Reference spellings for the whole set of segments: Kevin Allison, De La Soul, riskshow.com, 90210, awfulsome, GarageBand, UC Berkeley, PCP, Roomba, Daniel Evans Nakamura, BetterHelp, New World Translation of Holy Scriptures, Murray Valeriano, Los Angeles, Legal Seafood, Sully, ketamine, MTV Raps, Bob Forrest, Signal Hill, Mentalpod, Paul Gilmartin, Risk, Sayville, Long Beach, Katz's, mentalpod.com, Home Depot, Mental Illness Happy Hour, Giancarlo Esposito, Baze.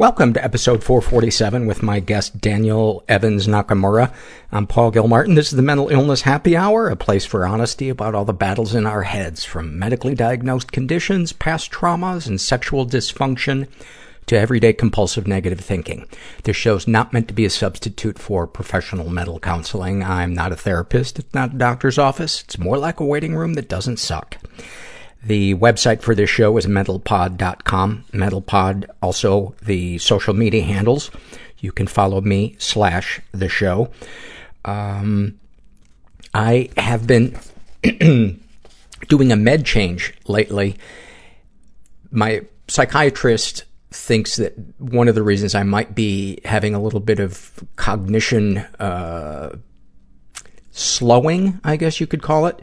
Welcome to episode 447 with my guest Daniel Evans Nakamura. I'm Paul Gilmartin. This is the Mental Illness Happy Hour, a place for honesty about all the battles in our heads, from medically diagnosed conditions, past traumas, and sexual dysfunction, to everyday compulsive negative thinking. This show's not meant to be a substitute for professional mental counseling. I'm not a therapist. It's not a doctor's office. It's more like a waiting room that doesn't suck. The website for this show is mentalpod.com. Mentalpod, also the social media handles. You can follow me / the show. I have been doing a med change lately. My psychiatrist thinks that one of the reasons I might be having a little bit of cognition slowing, I guess you could call it,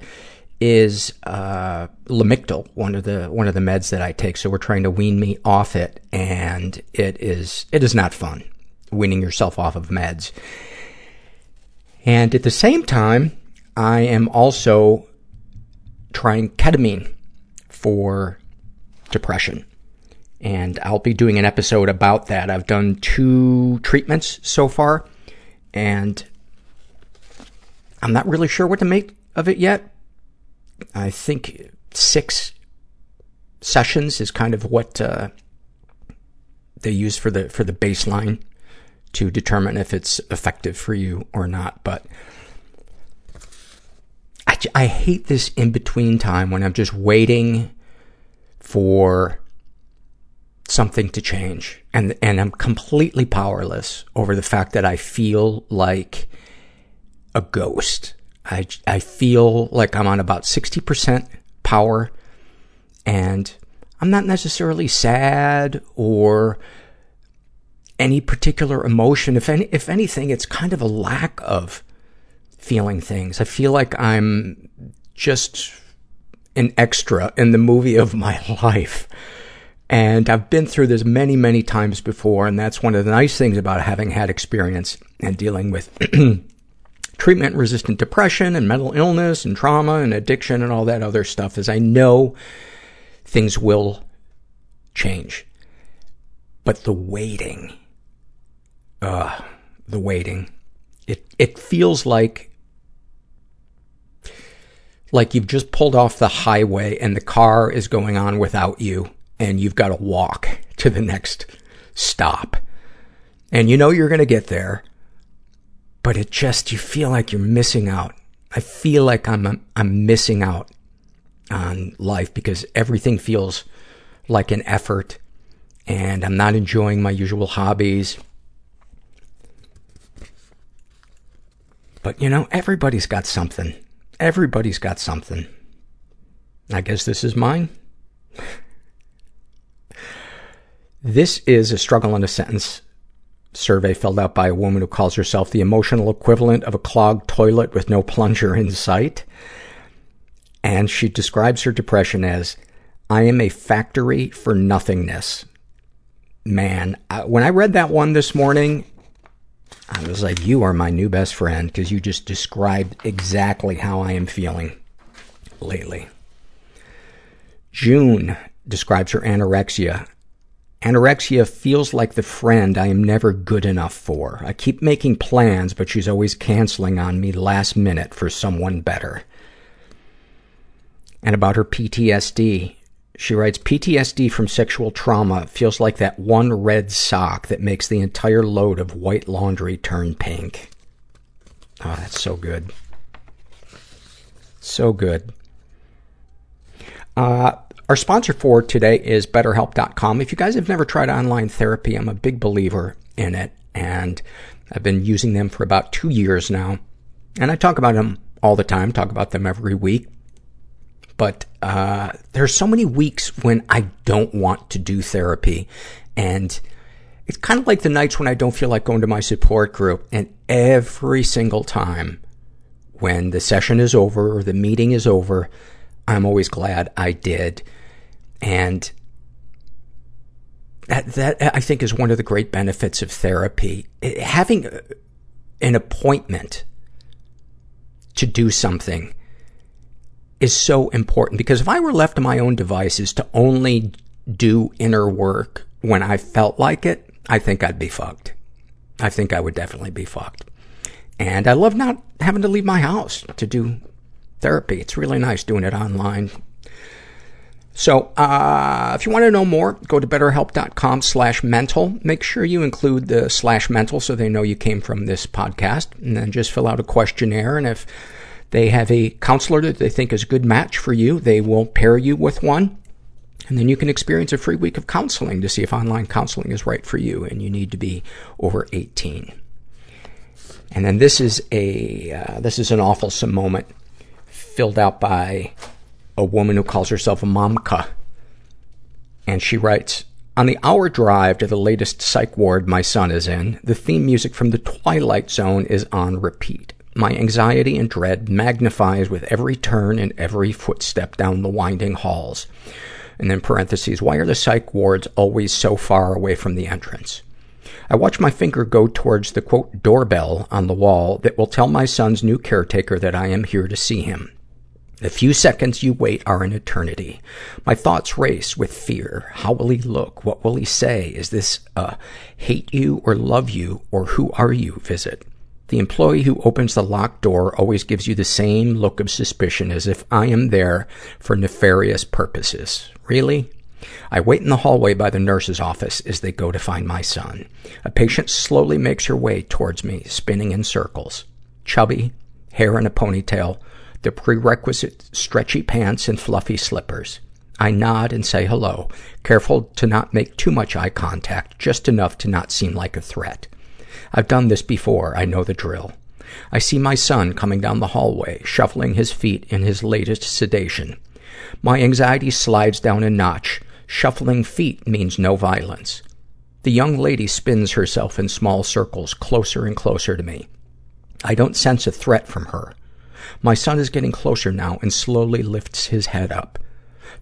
is Lamictal, one of the meds that I take. So we're trying to wean me off it, and it is not fun weaning yourself off of meds. And at the same time, I am also trying ketamine for depression, and I'll be doing an episode about that. I've done 2 treatments so far, and I'm not really sure what to make of it yet. I think 6 sessions is kind of what they use for the baseline to determine if it's effective for you or not. But I hate this in-between time when I'm just waiting for something to change, and I'm completely powerless over the fact that I feel like a ghost. I feel like I'm on about 60% power, and I'm not necessarily sad or any particular emotion. If anything, it's kind of a lack of feeling things. I feel like I'm just an extra in the movie of my life. And I've been through this many, many times before, and that's one of the nice things about having had experience and dealing with treatment-resistant depression and mental illness and trauma and addiction and all that other stuff, is I know things will change. But the waiting, it feels like you've just pulled off the highway and the car is going on without you, and you've got to walk to the next stop. And you know you're going to get there, but you feel like you're missing out. I feel like I'm missing out on life because everything feels like an effort, and I'm not enjoying my usual hobbies. But you know, everybody's got something. Everybody's got something. I guess this is mine. This is a struggle in a sentence survey filled out by a woman who calls herself the emotional equivalent of a clogged toilet with no plunger in sight. And she describes her depression as, I am a factory for nothingness. Man, when I read that one this morning, I was like, you are my new best friend, because you just described exactly how I am feeling lately. June describes her anorexia. Anorexia feels like the friend I am never good enough for. I keep making plans, but she's always canceling on me last minute for someone better. And about her PTSD, she writes, PTSD from sexual trauma feels like that one red sock that makes the entire load of white laundry turn pink. Oh, that's so good. So good. Our sponsor for today is BetterHelp.com. If you guys have never tried online therapy, I'm a big believer in it, and I've been using them for about 2 years now. And I talk about them all the time, talk about them every week. But there's so many weeks when I don't want to do therapy, and it's kind of like the nights when I don't feel like going to my support group. And every single time when the session is over or the meeting is over, I'm always glad I did. And that I think is one of the great benefits of therapy. Having an appointment to do something is so important, because if I were left to my own devices to only do inner work when I felt like it, I think I'd be fucked. I think I would definitely be fucked. And I love not having to leave my house to do therapy. It's really nice doing it online. So, if you want to know more, go to betterhelp.com/mental. Make sure you include the /mental so they know you came from this podcast. And then just fill out a questionnaire. And if they have a counselor that they think is a good match for you, they will pair you with one. And then you can experience a free week of counseling to see if online counseling is right for you. And you need to be over 18. And then this is an awfulsome moment filled out by a woman who calls herself a momka. And she writes, on the hour drive to the latest psych ward my son is in, the theme music from The Twilight Zone is on repeat. My anxiety and dread magnifies with every turn and every footstep down the winding halls. And then parentheses, why are the psych wards always so far away from the entrance? I watch my finger go towards the, quote, doorbell on the wall that will tell my son's new caretaker that I am here to see him. The few seconds you wait are an eternity. My thoughts race with fear. How will he look? What will he say? Is this a hate you or love you or who are you visit? The employee who opens the locked door always gives you the same look of suspicion as if I am there for nefarious purposes. Really? I wait in the hallway by the nurse's office as they go to find my son. A patient slowly makes her way towards me, spinning in circles. Chubby, hair in a ponytail, the prerequisite stretchy pants and fluffy slippers. I nod and say hello, careful to not make too much eye contact, just enough to not seem like a threat. I've done this before. I know the drill. I see my son coming down the hallway, shuffling his feet in his latest sedation. My anxiety slides down a notch. Shuffling feet means no violence. The young lady spins herself in small circles, closer and closer to me. I don't sense a threat from her. My son is getting closer now and slowly lifts his head up.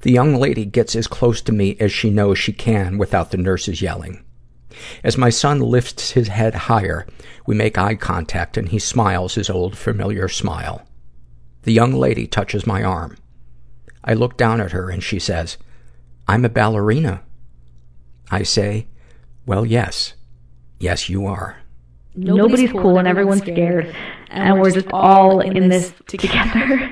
The young lady gets as close to me as she knows she can without the nurses yelling. As my son lifts his head higher, we make eye contact and he smiles his old familiar smile. The young lady touches my arm. I look down at her and she says, I'm a ballerina. I say, well, yes. Yes, you are. Nobody's cool and everyone's scared. And we're just all in this together.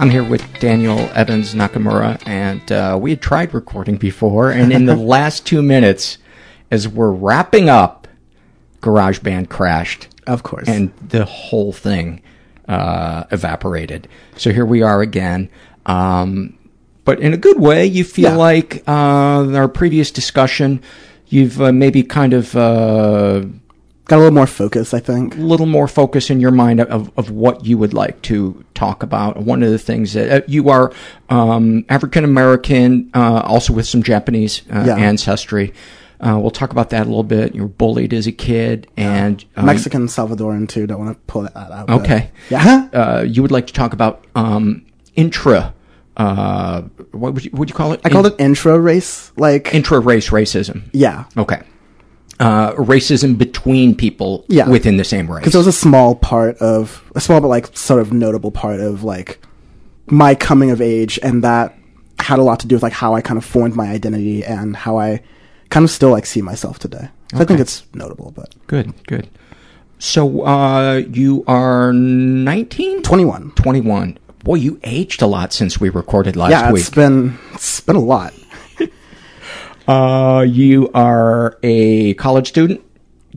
I'm here with Daniel Evans Nakamura, and we had tried recording before, and in the last 2 minutes, as we're wrapping up, GarageBand crashed. Of course. And the whole thing evaporated. So here we are again. But in a good way, you feel like our previous discussion, you've maybe kind of... Got a little more focus, I think. A little more focus in your mind of what you would like to talk about. One of the things that you are African-American, also with some Japanese ancestry. We'll talk about that a little bit. You were bullied as a kid. And Mexican, Salvadoran, too. Don't want to pull that out. Okay. Yeah. You would like to talk about what would you call it? I called it intra-race. Intra-race racism. Yeah. Okay. Racism between people within the same race. Because it was notable part of, my coming of age, and that had a lot to do with, how I kind of formed my identity and how I kind of still, see myself today. So okay. I think it's notable, but... Good. So, you are 19? 21. Boy, you aged a lot since we recorded last week. It's been a lot. You are a college student?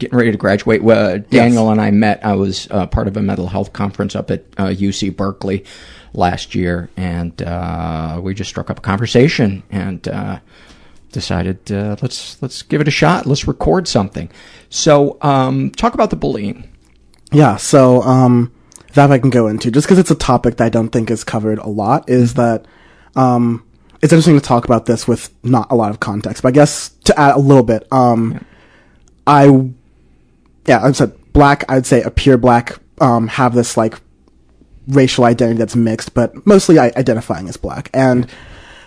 getting ready to graduate. Daniel and I met. I was part of a mental health conference up at UC Berkeley last year, and we just struck up a conversation and decided let's give it a shot. Let's record something. So talk about the bullying. Yeah. So that I can go into, just because it's a topic that I don't think is covered a lot, is that it's interesting to talk about this with not a lot of context. But I guess to add a little bit, I'd say a pure black, have this like racial identity that's mixed, but mostly identifying as black. And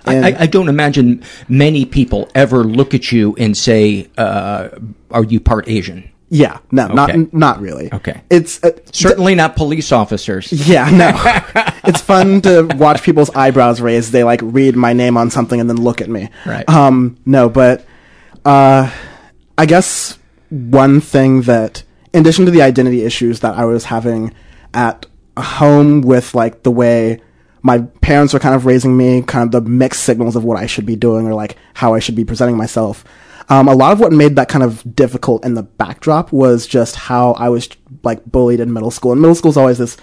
I don't imagine many people ever look at you and say, are you part Asian? Yeah, no, okay. Not really. Okay. It's certainly not police officers. Yeah, no. It's fun to watch people's eyebrows raise. They like read my name on something and then look at me. Right. No, but I guess one thing that, in addition to the identity issues that I was having at home with like the way my parents were kind of raising me, kind of the mixed signals of what I should be doing or like how I should be presenting myself, a lot of what made that kind of difficult in the backdrop was just how I was like bullied in middle school. And middle school is always this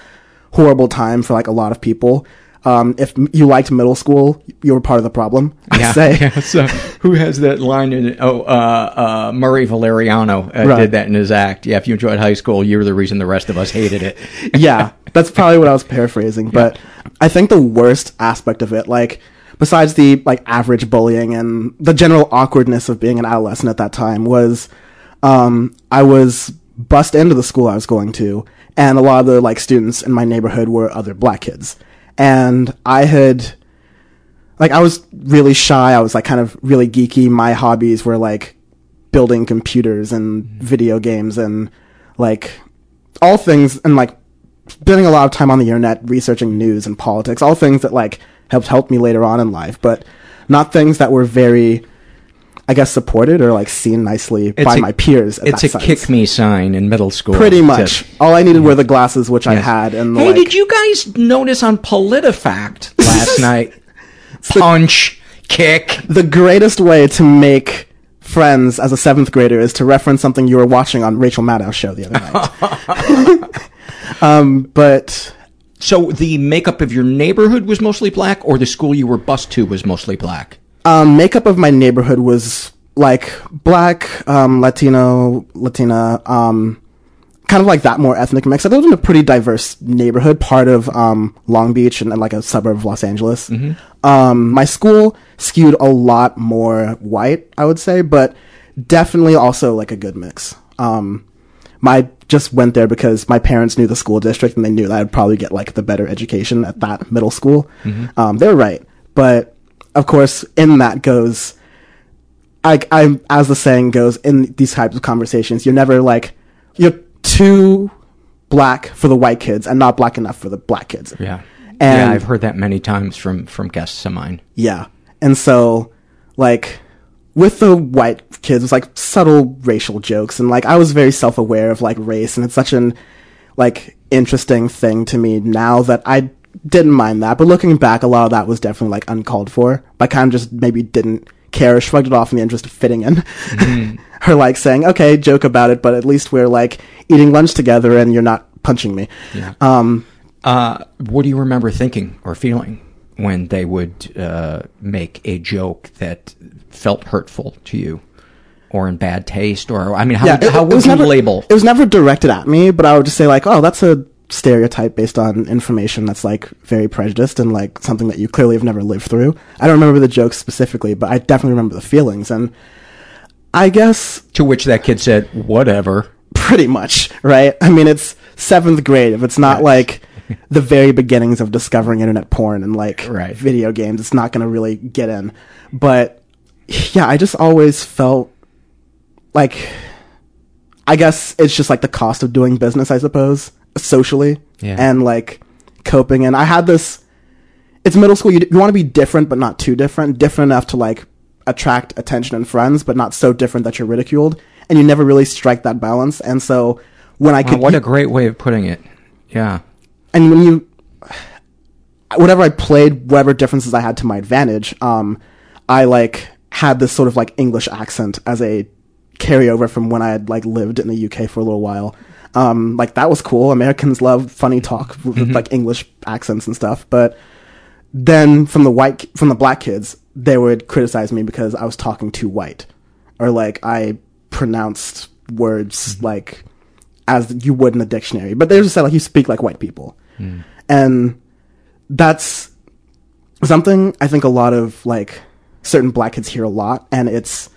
horrible time for like a lot of people. If you liked middle school, you were part of the problem, I say. Yeah. So, who has that line in it? Oh, Murray Valeriano right. did that in his act. Yeah, if you enjoyed high school, you were the reason the rest of us hated it. Yeah, that's probably what I was paraphrasing. Yeah. But I think the worst aspect of it, like, besides the like average bullying and the general awkwardness of being an adolescent at that time, was I was bussed into the school I was going to, and a lot of the like students in my neighborhood were other black kids. And I had, like, I was really shy. I was, like, kind of really geeky. My hobbies were, like, building computers and video games and, like, all things. And, like, spending a lot of time on the internet researching news and politics. All things that, like, helped me later on in life. But not things that were very, I guess, supported or, like, seen nicely by my peers at that time. It's a kick-me sign in middle school. Pretty much. All I needed were the glasses, which I had. And hey, did you guys notice on PolitiFact last night? Punch, kick. The greatest way to make friends as a 7th grader is to reference something you were watching on Rachel Maddow's show the other night. But... So the makeup of your neighborhood was mostly black, or the school you were bused to was mostly black? Makeup of my neighborhood was like black, Latina, kind of like that more ethnic mix. I lived in a pretty diverse neighborhood, part of Long Beach and like a suburb of Los Angeles. Mm-hmm. My school skewed a lot more white, I would say, but definitely also like a good mix. I just went there because my parents knew the school district and they knew that I'd probably get like the better education at that middle school. Mm-hmm. They were right, but. Of course, in that goes, I as the saying goes, in these types of conversations, you're never like, you're too black for the white kids and not black enough for the black kids. Yeah. And I've heard that many times from guests of mine. Yeah. And so, like, with the white kids, it was like subtle racial jokes. And like, I was very self-aware of like race. And it's such an like interesting thing to me now that I didn't mind that, but looking back, a lot of that was definitely like uncalled for. I kind of just maybe didn't care, shrugged it off in the interest of fitting in. Mm-hmm. Or like saying, okay, joke about it, but at least we're like eating lunch together and you're not punching me. Yeah. What do you remember thinking or feeling when they would make a joke that felt hurtful to you or in bad taste? Or, I mean, how would you label? It was never directed at me, but I would just say like, oh, that's a stereotype based on information that's like very prejudiced and like something that you clearly have never lived through. I don't remember the jokes specifically, but I definitely remember the feelings. And I guess to which that kid said, whatever, pretty much. Right. I mean, it's 7th grade. If it's not like the very beginnings of discovering internet porn and like video games, it's not going to really get in. But yeah, I just always felt like, I guess it's just like the cost of doing business, I suppose. Socially and like coping. And I had this, it's middle school, you want to be different but not too different enough to like attract attention and friends, but not so different that you're ridiculed, and you never really strike that balance. And so when I could a great way of putting it. Yeah. And when you whatever I played, whatever differences I had to my advantage, I like had this sort of like English accent as a carryover from when I had like lived in the UK for a little while. Like that was cool. Americans love funny talk with like English accents and stuff. But then from the black kids, they would criticize me because I was talking too white, or like I pronounced words like as you would in a dictionary. But they just said like you speak like white people, and that's something I think a lot of like certain black kids hear a lot, and it's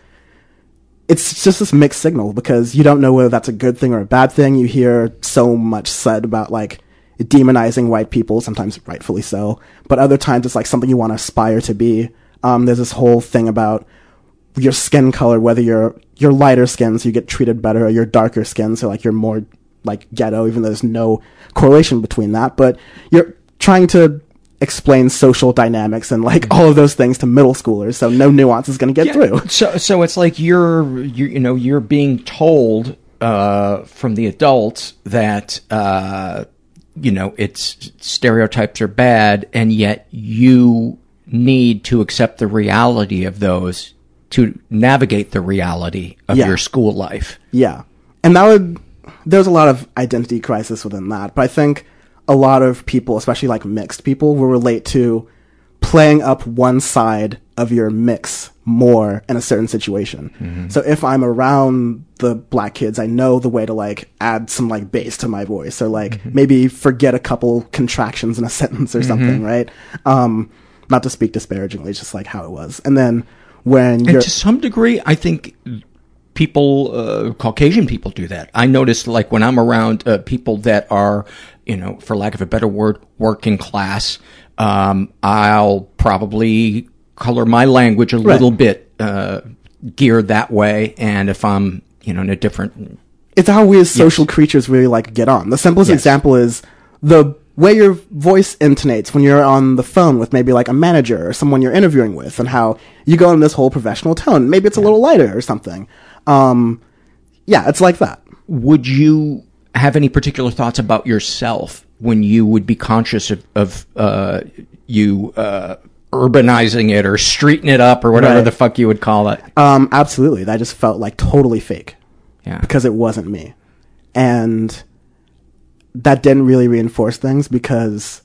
just this mixed signal because you don't know whether that's a good thing or a bad thing. You hear so much said about like demonizing white people, sometimes rightfully so, but other times it's like something you want to aspire to be. There's this whole thing about your skin color, whether you're lighter skin, so you get treated better, or you're darker skin, so like you're more like ghetto, even though there's no correlation between that. But you're trying to explain social dynamics and like all of those things to middle schoolers, so no nuance is going to get through. So it's like you're being told from the adults that it's stereotypes are bad, and yet you need to accept the reality of those to navigate the reality of your school life. Yeah. And there's a lot of identity crisis within that, but I think a lot of people, especially like mixed people, will relate to playing up one side of your mix more in a certain situation. So if I'm around the black kids, I know the way to like add some like bass to my voice, or like maybe forget a couple contractions in a sentence or something, right? Not to speak disparagingly, it's just like how it was. And then to some degree, I think people, Caucasian people do that. I noticed like when I'm around people that are, for lack of a better word, working class, I'll probably color my language a little bit geared that way. And if I'm, in a different... It's how we as social creatures really like get on. The simplest example is the way your voice intonates when you're on the phone with maybe like a manager or someone you're interviewing with, and how you go in this whole professional tone. Maybe it's a little lighter or something. It's like that. Would you have any particular thoughts about yourself when you would be conscious of you urbanizing it or streeting it up or whatever the fuck you would call it? Absolutely. That just felt like totally fake. Yeah. Because it wasn't me. And that didn't really reinforce things, because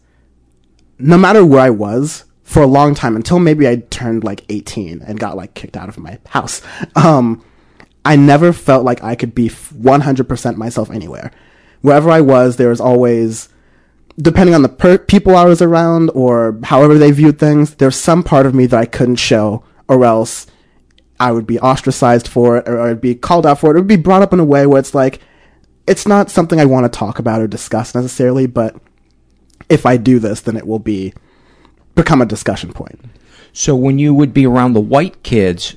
no matter where I was for a long time, until maybe I turned like 18 and got like kicked out of my house, I never felt like I could be 100% myself anywhere. Wherever I was, there was always, depending on the people I was around or however they viewed things, there's some part of me that I couldn't show, or else I would be ostracized for it, or I'd be called out for it. It would be brought up in a way where it's like, it's not something I want to talk about or discuss necessarily, but if I do this, then it will become a discussion point. So when you would be around the white kids,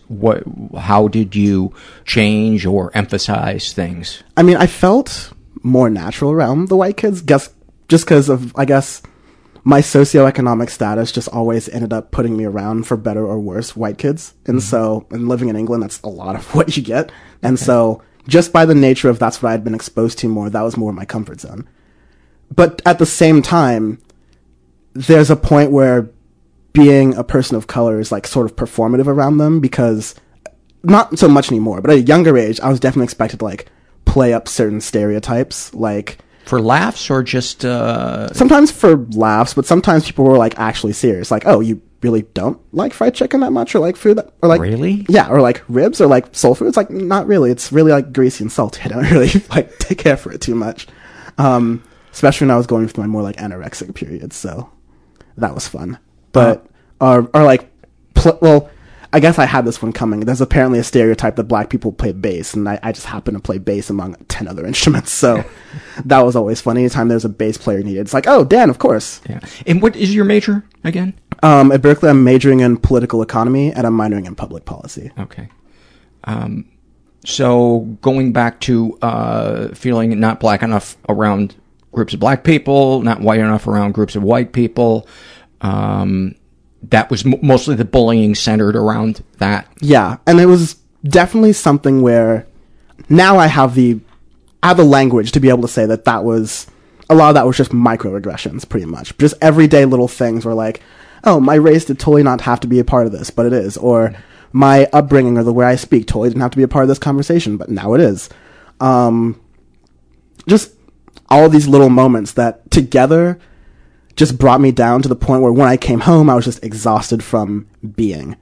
how did you change or emphasize things? I mean, I felt more natural around the white kids, just because of, I guess, my socioeconomic status just always ended up putting me around, for better or worse, white kids. And so, and living in England, that's a lot of what you get. And so, just by the nature of that's what I'd been exposed to more, that was more my comfort zone. But at the same time, there's a point where being a person of color is like sort of performative around them, because not so much anymore, but at a younger age, I was definitely expected to like play up certain stereotypes, like for laughs, or just, sometimes for laughs, but sometimes people were like actually serious, like, oh, you really don't like fried chicken that much, or like food that, or like, really? Yeah. Or like ribs, or like soul food. It's like, not really. It's really like greasy and salty. I don't really like take care for it too much. Especially when I was going through my more like anorexic periods. So that was fun. But, I guess I had this one coming. There's apparently a stereotype that black people play bass, and I just happen to play bass among 10 other instruments. So that was always funny. Anytime there's a bass player needed, it's like, oh, Dan, of course. Yeah. And what is your major again? At Berkeley, I'm majoring in political economy, and I'm minoring in public policy. Okay. So going back to feeling not black enough around groups of black people, not white enough around groups of white people, that was mostly the bullying centered around that. Yeah. And it was definitely something where now I have the language to be able to say that was a lot of that was just microaggressions, pretty much just everyday little things were like, oh, my race did totally not have to be a part of this, but it is. Or my upbringing or the way I speak totally didn't have to be a part of this conversation, but now it is. Just all these little moments that together just brought me down to the point where when I came home, I was just exhausted from being.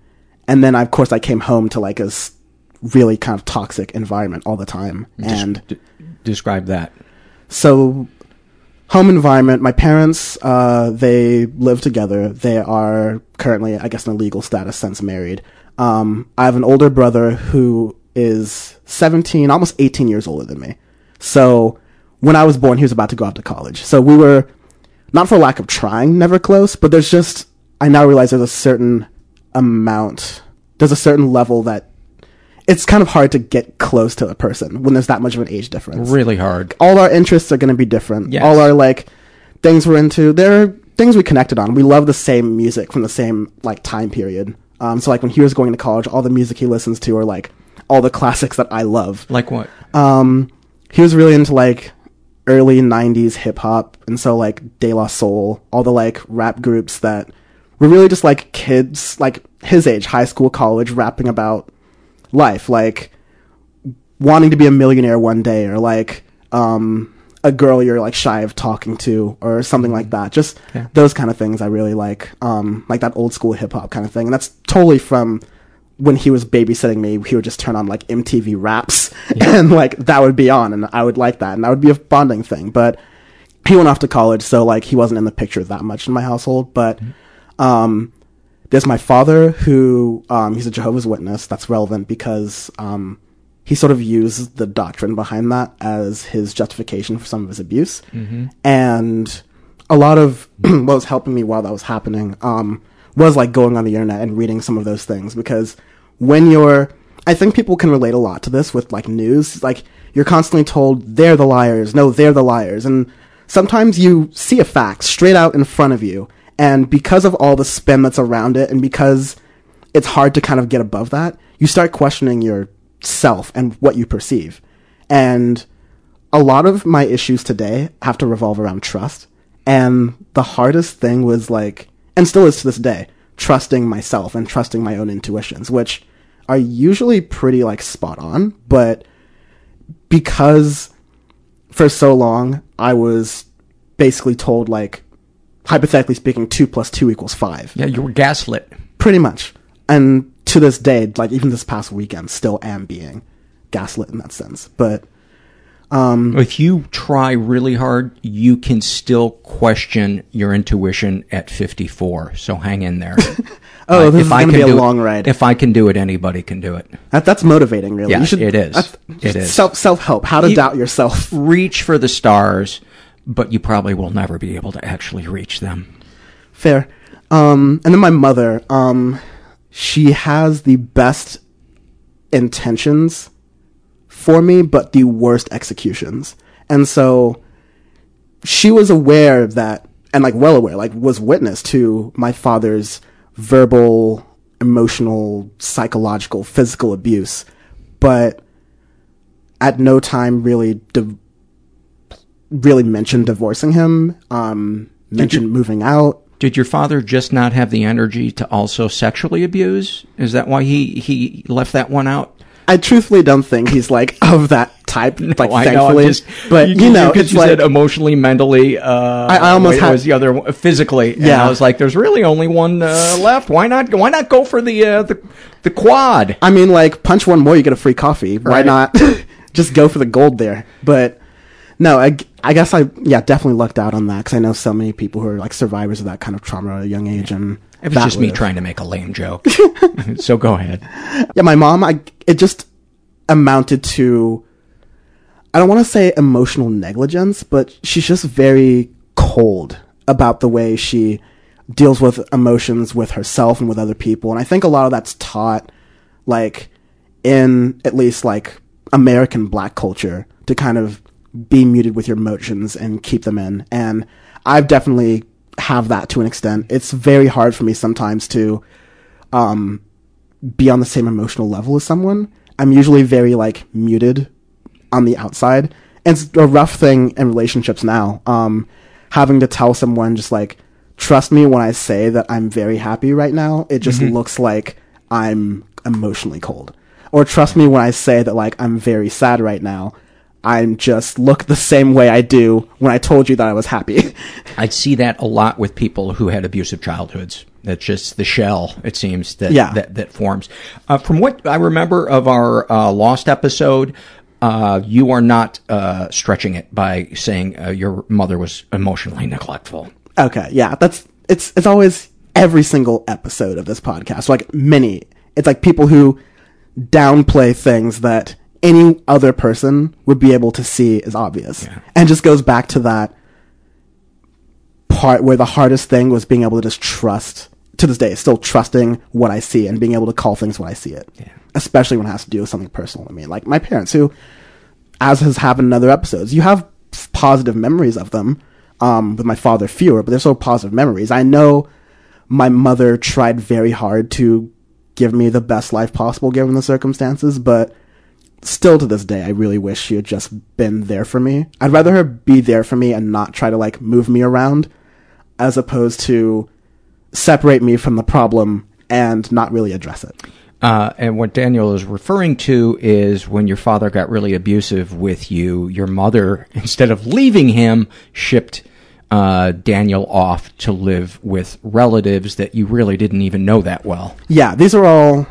And then, of course, I came home to like a really kind of toxic environment all the time. And describe that. So home environment, my parents, they live together. They are currently, I guess, in a legal status since married. I have an older brother who is 17, almost 18 years older than me. So when I was born, he was about to go off to college. So we were, not for lack of trying, never close, but there's just, I now realize there's a certain amount, there's a certain level that it's kind of hard to get close to a person when there's that much of an age difference. Really hard. All our interests are going to be different. Yes. All our like things we're into, there are things we connected on. We love the same music from the same like time period. So like when he was going to college, all the music he listens to are like all the classics that I love. Like what? He was really into like early 90s hip hop. And so like De La Soul, all the like rap groups that were really just like kids, like his age, high school, college, rapping about life, like wanting to be a millionaire one day, or like a girl you're like shy of talking to or something like that. Just yeah. Those kind of things I really like that old school hip hop kind of thing. And that's totally from when he was babysitting me. He would just turn on like MTV Raps, yeah. And like that would be on, and I would like that, and that would be a bonding thing. But he went off to college, so like he wasn't in the picture that much in my household. But there's my father, who, he's a Jehovah's Witness. That's relevant because he sort of used the doctrine behind that as his justification for some of his abuse. Mm-hmm. And a lot of what was helping me while that was happening was like going on the internet and reading some of those things. Because when you're, I think people can relate a lot to this with like news. Like you're constantly told they're the liars. No, they're the liars. And sometimes you see a fact straight out in front of you. And because of all the spin that's around it, and because it's hard to kind of get above that, you start questioning yourself and what you perceive. And a lot of my issues today have to revolve around trust. And the hardest thing was like, and still is to this day, trusting myself and trusting my own intuitions, which are usually pretty like spot on. But because for so long, I was basically told like, hypothetically speaking, 2 + 2 = 5. Yeah, you were gaslit. Pretty much. And to this day, like even this past weekend, still am being gaslit in that sense. But if you try really hard, you can still question your intuition at 54. So hang in there. This is going to be a long ride. If I can do it, anybody can do it. That's motivating, really. Yeah, it is. It is. Self-help. How to doubt yourself. Reach for the stars. But you probably will never be able to actually reach them. Fair. And then my mother, she has the best intentions for me, but the worst executions. And so she was aware that, and like well aware, like was witness to my father's verbal, emotional, psychological, physical abuse, but at no time really really mentioned divorcing him, mentioned moving out. Did your father just not have the energy to also sexually abuse? Is that why he left that one out? I truthfully don't think he's like of that type. No, like, I thankfully, know, just, but you know, it's like said emotionally, mentally. I almost had was the other one, physically. Yeah, and I was like, there's really only one left. Why not go for the quad? I mean, like punch one more, you get a free coffee. Right. Why not just go for the gold there? But no, I guess I definitely lucked out on that because I know so many people who are like survivors of that kind of trauma at a young age. And it was just me trying to make a lame joke. So go ahead. Yeah, my mom, it just amounted to, I don't want to say emotional negligence, but she's just very cold about the way she deals with emotions with herself and with other people. And I think a lot of that's taught like in at least like American Black culture to kind of be muted with your emotions and keep them in. And I've definitely have that to an extent. It's very hard for me sometimes to be on the same emotional level as someone. I'm usually very like muted on the outside. And it's a rough thing in relationships now. Having to tell someone just like, trust me when I say that I'm very happy right now. It just looks like I'm emotionally cold. Or trust me when I say that, like, I'm very sad right now. I'm just look the same way I do when I told you that I was happy. I see that a lot with people who had abusive childhoods. That's just the shell, it seems, that forms. From what I remember of our Lost episode, you are not stretching it by saying your mother was emotionally neglectful. Okay, yeah. It's always every single episode of this podcast. Like, many. It's like people who downplay things that any other person would be able to see as obvious. Yeah. And just goes back to that part where the hardest thing was being able to just trust, to this day, still trusting what I see and being able to call things when I see it. Yeah. Especially when it has to do with something personal to me. Like my parents who, as has happened in other episodes, you have positive memories of them. With my father, fewer, but they're still positive memories. I know my mother tried very hard to give me the best life possible given the circumstances, but still to this day, I really wish she had just been there for me. I'd rather her be there for me and not try to, like, move me around as opposed to separate me from the problem and not really address it. And what Daniel is referring to is when your father got really abusive with you, your mother, instead of leaving him, shipped Daniel off to live with relatives that you really didn't even know that well. Yeah, these are all...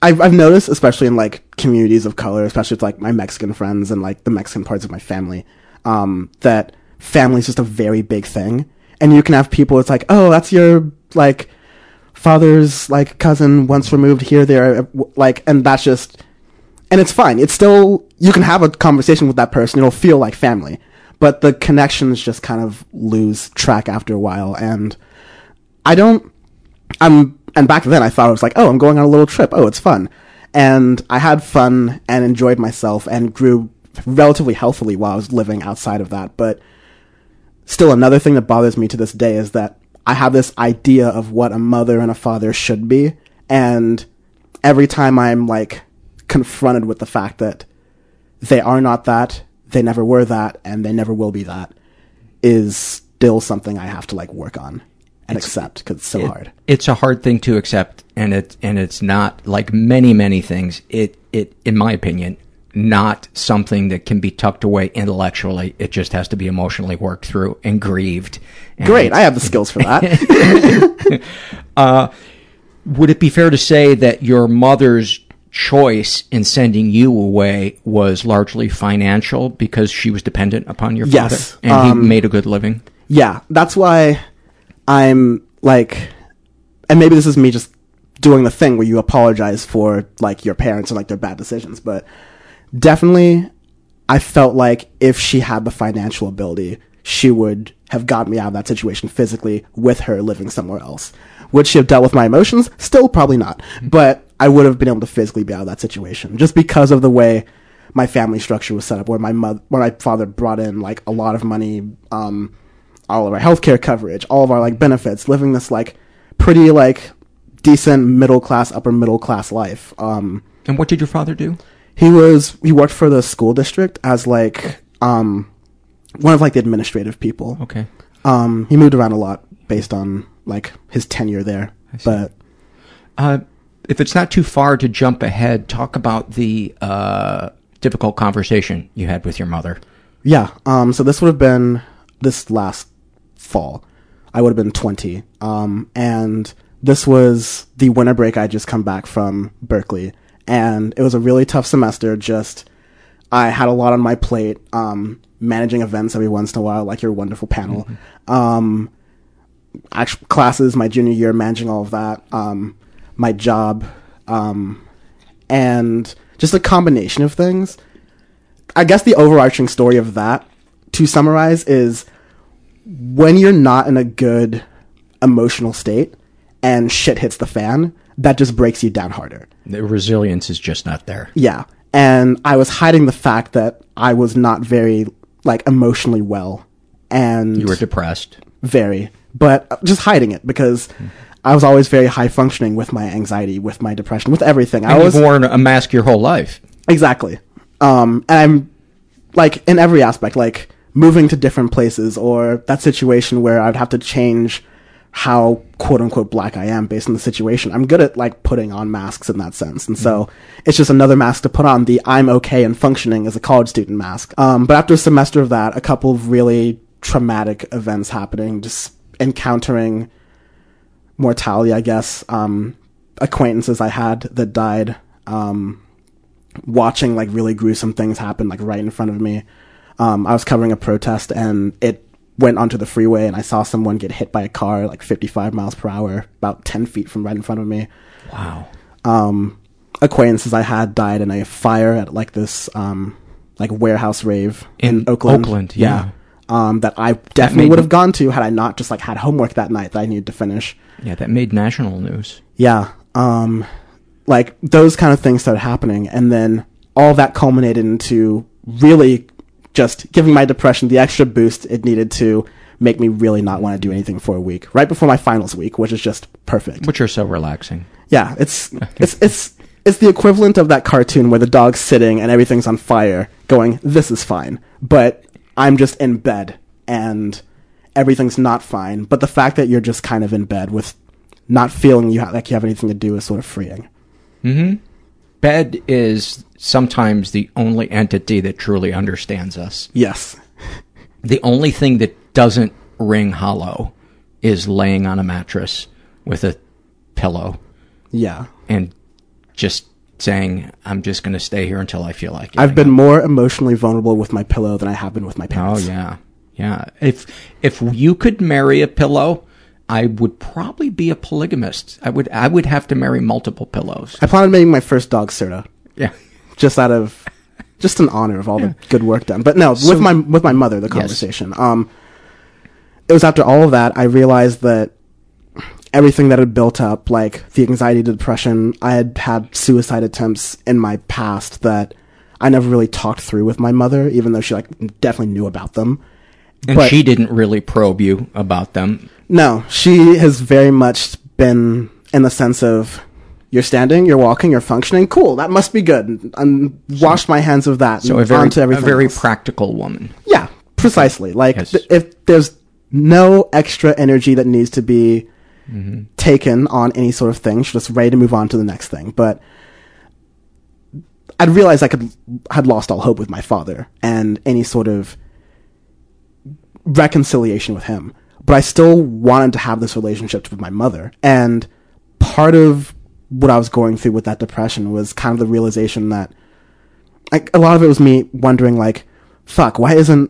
I've noticed, especially in, like, communities of color, especially with, like, my Mexican friends and, like, the Mexican parts of my family, that family is just a very big thing. And you can have people, it's like, oh, that's your, like, father's, like, cousin once removed here, there, like, and that's just, and it's fine. It's still, you can have a conversation with that person. It'll feel like family. But the connections just kind of lose track after a while. And And back then I thought it was like, oh, I'm going on a little trip. Oh, it's fun. And I had fun and enjoyed myself and grew relatively healthily while I was living outside of that. But still another thing that bothers me to this day is that I have this idea of what a mother and a father should be. And every time I'm, like, confronted with the fact that they are not that, they never were that, and they never will be that, is still something I have to, like, work on. And accept, because it's so hard. It's a hard thing to accept, and it's not, like many things, it in my opinion, not something that can be tucked away intellectually. It just has to be emotionally worked through and grieved. And great, I have the skills for that. Would it be fair to say that your mother's choice in sending you away was largely financial because she was dependent upon your father? And he made a good living? Yeah, that's why... I'm like, and maybe this is me just doing the thing where you apologize for, like, your parents and, like, their bad decisions, but definitely I felt like if she had the financial ability, she would have gotten me out of that situation physically with her living somewhere else. Would she have dealt with my emotions? Still probably not, but I would have been able to physically be out of that situation just because of the way my family structure was set up, where my father brought in, like, a lot of money, all of our healthcare coverage, all of our, like, benefits, living this, like, pretty, like, decent middle-class, upper-middle-class life. And what did your father do? He worked for the school district as, like, one of, like, the administrative people. Okay. He moved around a lot based on, like, his tenure there. I see. But if it's not too far to jump ahead, talk about the difficult conversation you had with your mother. Yeah. So this would have been this last fall. I would have been 20. And this was the winter break. I just come back from Berkeley, and it was a really tough semester. Just, I had a lot on my plate, managing events every once in a while, like your wonderful panel, actual classes, my junior year, managing all of that, my job, and just a combination of things. I guess the overarching story of that, to summarize, is when you're not in a good emotional state and shit hits the fan, that just breaks you down harder. The resilience is just not there. Yeah. And I was hiding the fact that I was not very, like, emotionally well. And you were depressed. Very. But just hiding it because I was always very high functioning with my anxiety, with my depression, with everything. And you've worn a mask your whole life. Exactly. And I'm, like, in every aspect, like, moving to different places, or that situation where I'd have to change how quote unquote black I am based on the situation. I'm good at like putting on masks in that sense. And so it's just another mask to put on, the I'm okay and functioning as a college student mask. But after a semester of that, a couple of really traumatic events happening, just encountering mortality, I guess, acquaintances I had that died, watching like really gruesome things happen, like right in front of me. I was covering a protest and it went onto the freeway and I saw someone get hit by a car, like 55 miles per hour, about 10 feet from right in front of me. Wow. Acquaintances I had died in a fire at like this, like warehouse rave in Oakland. Oakland, yeah. That I definitely would have gone to had I not just like had homework that night that I needed to finish. Yeah. That made national news. Yeah. Like those kind of things started happening. And then all that culminated into really just giving my depression the extra boost it needed to make me really not want to do anything for a week, right before my finals week, which is just perfect. Which are so relaxing. Yeah, it's the equivalent of that cartoon where the dog's sitting and everything's on fire, going, "This is fine," but I'm just in bed and everything's not fine. But the fact that you're just kind of in bed with not feeling you like you have anything to do is sort of freeing. Mm-hmm. Bed is sometimes the only entity that truly understands us. Yes. The only thing that doesn't ring hollow is laying on a mattress with a pillow. Yeah. And just saying, I'm just going to stay here until I feel like it. I've been more emotionally vulnerable with my pillow than I have been with my parents. Oh, yeah. Yeah. If you could marry a pillow, I would probably be a polygamist. I would have to marry multiple pillows. I planned on making my first dog Serta. Yeah. Just in honor of all the good work done. But no, so, with my mother, the conversation. Yes. It was after all of that, I realized that everything that had built up, like the anxiety, the depression, I had had suicide attempts in my past that I never really talked through with my mother, even though she like definitely knew about them. And but she didn't really probe you about them. No, she has very much been in the sense of, you're standing, you're walking, you're functioning. Cool, that must be good. And washed my hands of that. So a very practical woman. Yeah, precisely. Okay. Like yes. If there's no extra energy that needs to be taken on any sort of thing, she's just ready to move on to the next thing. But I'd realized I had lost all hope with my father and any sort of reconciliation with him. But I still wanted to have this relationship with my mother. And part of what I was going through with that depression was kind of the realization that, like, a lot of it was me wondering, like, fuck, why can't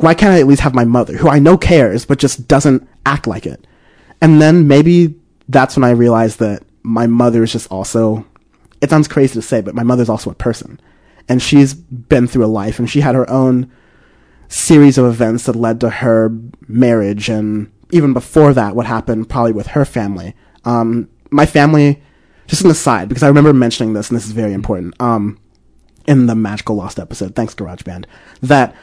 I at least have my mother, who I know cares, but just doesn't act like it? And then maybe that's when I realized that my mother is just also, it sounds crazy to say, but my mother's also a person. And she's been through a life, and she had her own series of events that led to her marriage, and even before that, what happened probably with her family. My family, just an aside, because I remember mentioning this, and this is very important, in the Magical Lost episode, thanks GarageBand, that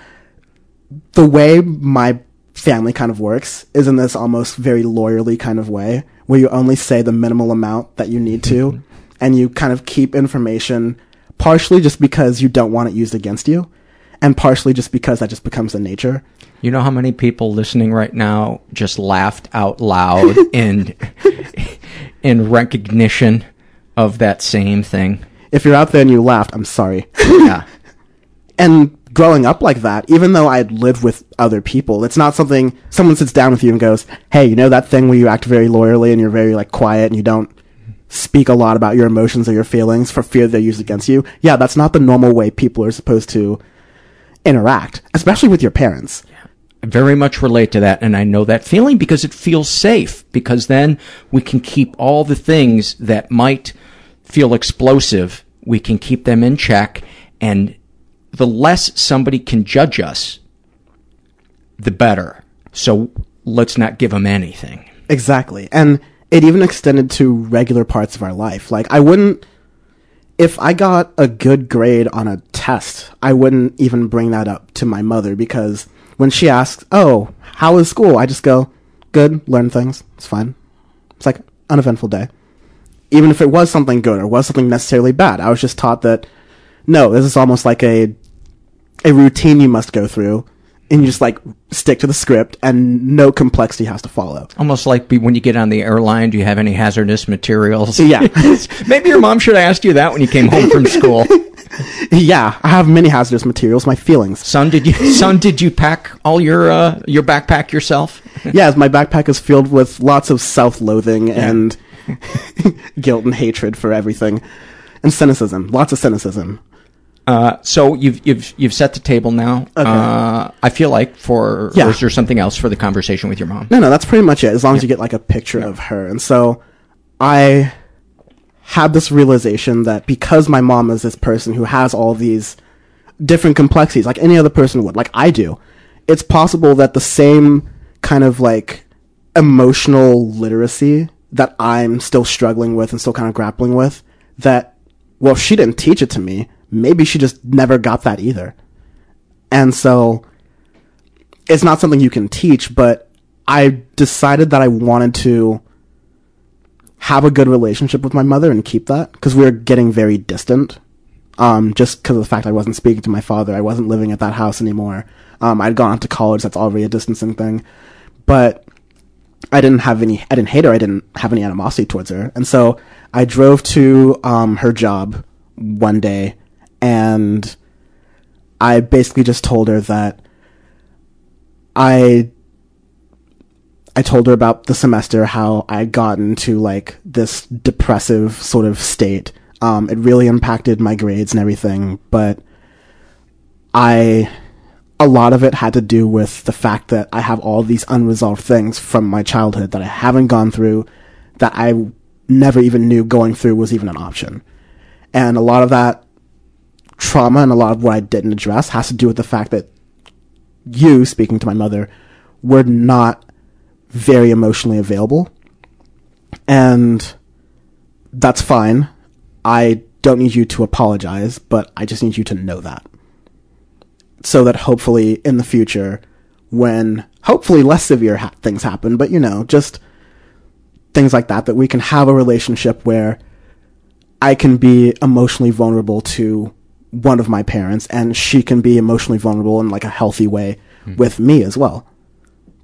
the way my family kind of works is in this almost very lawyerly kind of way, where you only say the minimal amount that you need to, and you kind of keep information, partially just because you don't want it used against you, and partially just because that just becomes the nature. You know how many people listening right now just laughed out loud in recognition of that same thing? If you're out there and you laughed, I'm sorry. Yeah. And growing up like that, even though I had lived with other people, it's not something someone sits down with you and goes, hey, you know that thing where you act very lawyerly and you're very like quiet and you don't speak a lot about your emotions or your feelings for fear they're used against you? Yeah, that's not the normal way people are supposed to interact, especially with your parents. I very much relate to that, and I know that feeling because it feels safe, because then we can keep all the things that might feel explosive, we can keep them in check, and the less somebody can judge us, the better. So let's not give them anything. Exactly. And it even extended to regular parts of our life. Like, if I got a good grade on a test, I wouldn't even bring that up to my mother, because when she asks, oh, how was school? I just go, good, learn things. It's fine. It's like uneventful day. Even if it was something good or was something necessarily bad, I was just taught that, no, this is almost like a routine you must go through. and you just like stick to the script and no complexity has to follow. Almost like when you get on the airline, do you have any hazardous materials? Yeah. Maybe your mom should have asked you that when you came home from school. Yeah, I have many hazardous materials, my feelings. Son, did you pack all your backpack yourself? Yes, my backpack is filled with lots of self-loathing and guilt and hatred for everything. And cynicism, lots of cynicism. So you've set the table now. Okay. I feel like or is there something else for the conversation with your mom? No, that's pretty much it, as long as you get like a picture of her. And so I had this realization that because my mom is this person who has all these different complexities, like any other person would, like I do, it's possible that the same kind of like emotional literacy that I'm still struggling with and still kind of grappling with, that, well, she didn't teach it to me. Maybe she just never got that either. And so it's not something you can teach, but I decided that I wanted to have a good relationship with my mother and keep that, because we were getting very distant. Just because of the fact I wasn't speaking to my father. I wasn't living at that house anymore. I'd gone to college. That's already a distancing thing. But I didn't hate her. I didn't have any animosity towards her. And so I drove to her job one day, and I basically just told her that I told her about the semester, how I got into like this depressive sort of state. It really impacted my grades and everything, but a lot of it had to do with the fact that I have all these unresolved things from my childhood that I haven't gone through, that I never even knew going through was even an option. And a lot of that trauma and a lot of what I didn't address has to do with the fact that you, speaking to my mother, were not very emotionally available. And that's fine. I don't need you to apologize, but I just need you to know that. So that hopefully in the future, when hopefully less severe things happen, but just things like that, that we can have a relationship where I can be emotionally vulnerable to one of my parents and she can be emotionally vulnerable in like a healthy way with me as well.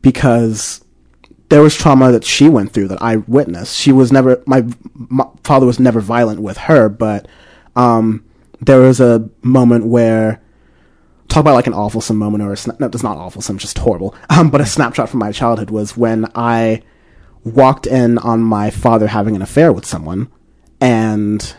Because there was trauma that she went through that I witnessed. She was never, my father was never violent with her, but there was a moment where, talk about like an awfulsome moment, or it's not awfulsome, just horrible. But a snapshot from my childhood was when I walked in on my father having an affair with someone, and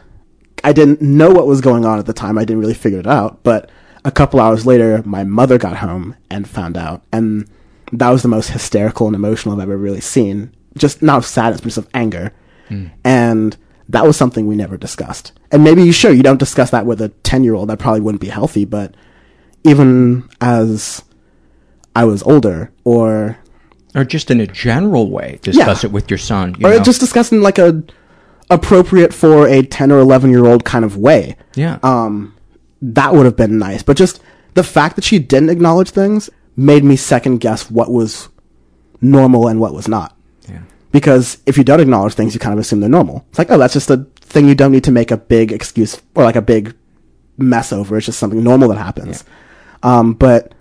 I didn't know what was going on at the time. I didn't really figure it out. But a couple hours later, my mother got home and found out. And that was the most hysterical and emotional I've ever really seen. Just not of sadness, but just of anger. Mm. And that was something we never discussed. And maybe, sure, you don't discuss that with a 10-year-old. That probably wouldn't be healthy. But even as I was older, or just in a general way, discuss it with your son. Just discuss in like a appropriate for a 10 or 11-year-old kind of way. Yeah. That would have been nice. But just the fact that she didn't acknowledge things made me second guess what was normal and what was not. Yeah. Because if you don't acknowledge things, you kind of assume they're normal. It's like, oh, that's just a thing you don't need to make a big excuse or like a big mess over. It's just something normal that happens. Yeah. But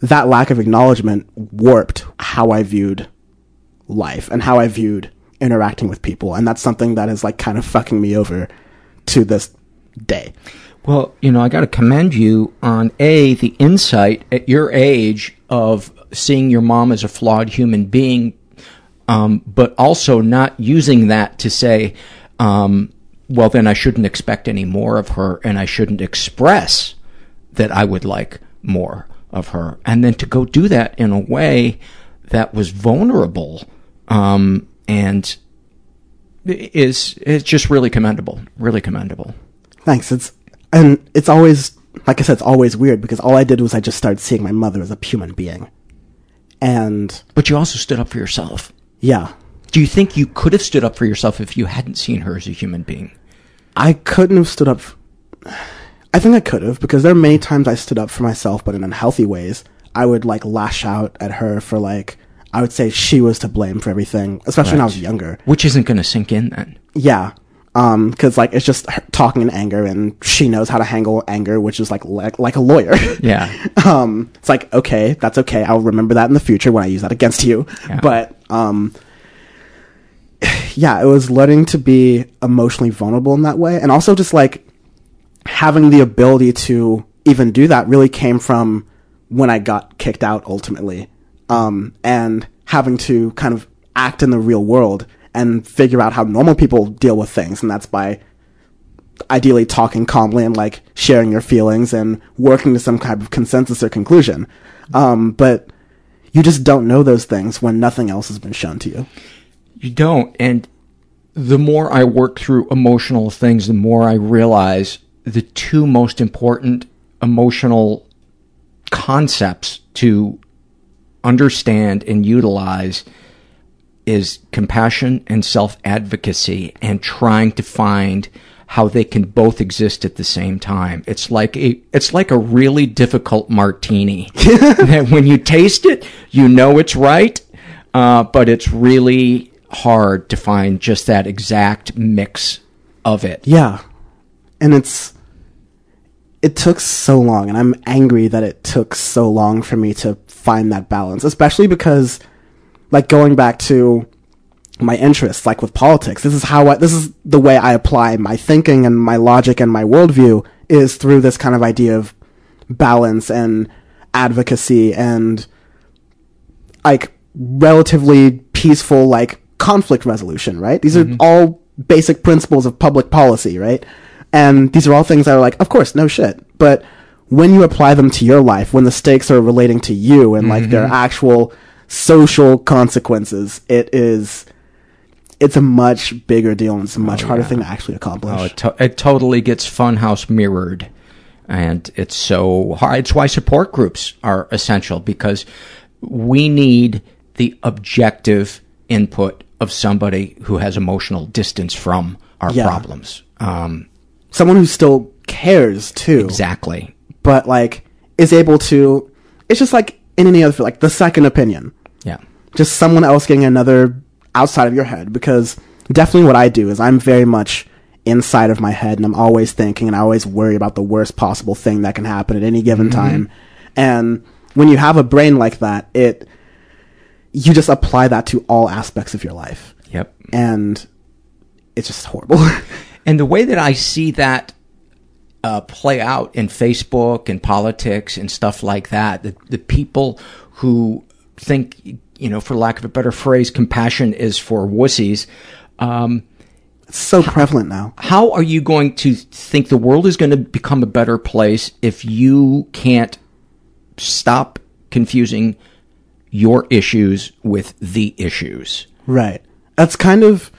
that lack of acknowledgement warped how I viewed life and how I viewed interacting with people, and that's something that is like kind of fucking me over to this day. Well, I got to commend you on the insight at your age of seeing your mom as a flawed human being, but also not using that to say, well, then I shouldn't expect any more of her, and I shouldn't express that I would like more of her, and then to go do that in a way that was vulnerable. And it's just really commendable, really commendable. Thanks. It's always, like I said, it's always weird, because all I did was I just started seeing my mother as a human being. But you also stood up for yourself. Yeah. Do you think you could have stood up for yourself if you hadn't seen her as a human being? I couldn't have stood up. I think I could have, because there are many times I stood up for myself, but in unhealthy ways. I would like lash out at her for like, I would say she was to blame for everything, especially when I was younger. Which isn't going to sink in then. Yeah. Cause like, it's just her talking in anger, and she knows how to handle anger, which is like a lawyer. Yeah. It's like, okay, that's okay. I'll remember that in the future when I use that against you. Yeah. But, yeah, it was learning to be emotionally vulnerable in that way. And also just like having the ability to even do that really came from when I got kicked out ultimately. And having to kind of act in the real world and figure out how normal people deal with things. And that's by ideally talking calmly and like sharing your feelings and working to some kind of consensus or conclusion. But you just don't know those things when nothing else has been shown to you. You don't. And the more I work through emotional things, the more I realize the two most important emotional concepts to understand and utilize is compassion and self-advocacy, and trying to find how they can both exist at the same time. It's like a really difficult martini. When you taste it, you know it's right, but it's really hard to find just that exact mix of it. Yeah. And it took so long, and I'm angry that it took so long for me to find that balance, especially because, like, going back to my interests, like with politics, this is the way I apply my thinking and my logic and my worldview, is through this kind of idea of balance and advocacy and like relatively peaceful, like, conflict resolution, right? These mm-hmm. are all basic principles of public policy, right? And these are all things that are like, of course, no shit. But when you apply them to your life, when the stakes are relating to you and like mm-hmm. their actual social consequences, it's a much bigger deal, and it's a much harder thing to actually accomplish. It totally gets funhouse mirrored, and it's so hard. It's why support groups are essential, because we need the objective input of somebody who has emotional distance from our problems. Someone who still cares too. Exactly. But like is able to, it's just like in any other, like the second opinion. Yeah. Just someone else getting another outside of your head, because definitely what I do is I'm very much inside of my head, and I'm always thinking, and I always worry about the worst possible thing that can happen at any given mm-hmm. time. And when you have a brain like that, you just apply that to all aspects of your life. Yep. And it's just horrible. And the way that I see that play out in Facebook and politics and stuff like that, the people who think, for lack of a better phrase, compassion is for wussies. It's so prevalent now. How are you going to think the world is going to become a better place if you can't stop confusing your issues with the issues? Right. That's kind of,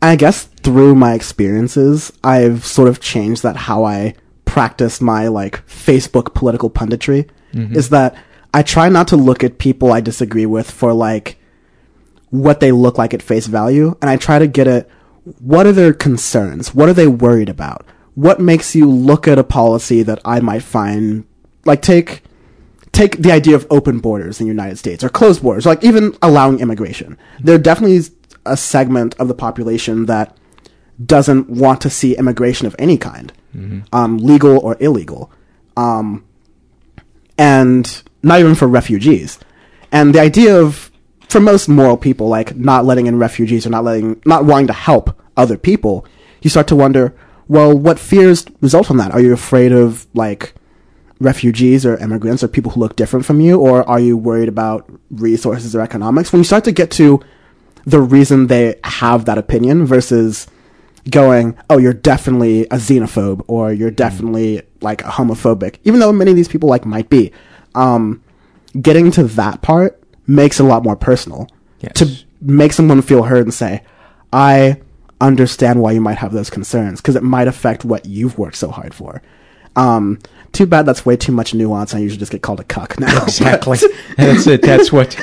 I guess through my experiences, I've sort of changed that how I practice my like Facebook political punditry mm-hmm. is that I try not to look at people I disagree with for like what they look like at face value. And I try to get at what are their concerns? What are they worried about? What makes you look at a policy that I might find, like take the idea of open borders in the United States, or closed borders, or like even allowing immigration. Mm-hmm. There are definitely a segment of the population that doesn't want to see immigration of any kind, mm-hmm. Legal or illegal, and not even for refugees. And the idea of, for most moral people, like not letting in refugees or not wanting to help other people, you start to wonder, well, what fears result from that? Are you afraid of like refugees or immigrants or people who look different from you? Or are you worried about resources or economics? When you start to get to the reason they have that opinion versus going, oh, you're definitely a xenophobe, or you're definitely like a homophobic, even though many of these people like might be, getting to that part makes it a lot more personal. Yes. To make someone feel heard and say, I understand why you might have those concerns, because it might affect what you've worked so hard for. Too bad that's way too much nuance. I usually just get called a cuck now. Exactly. That's it. That's what...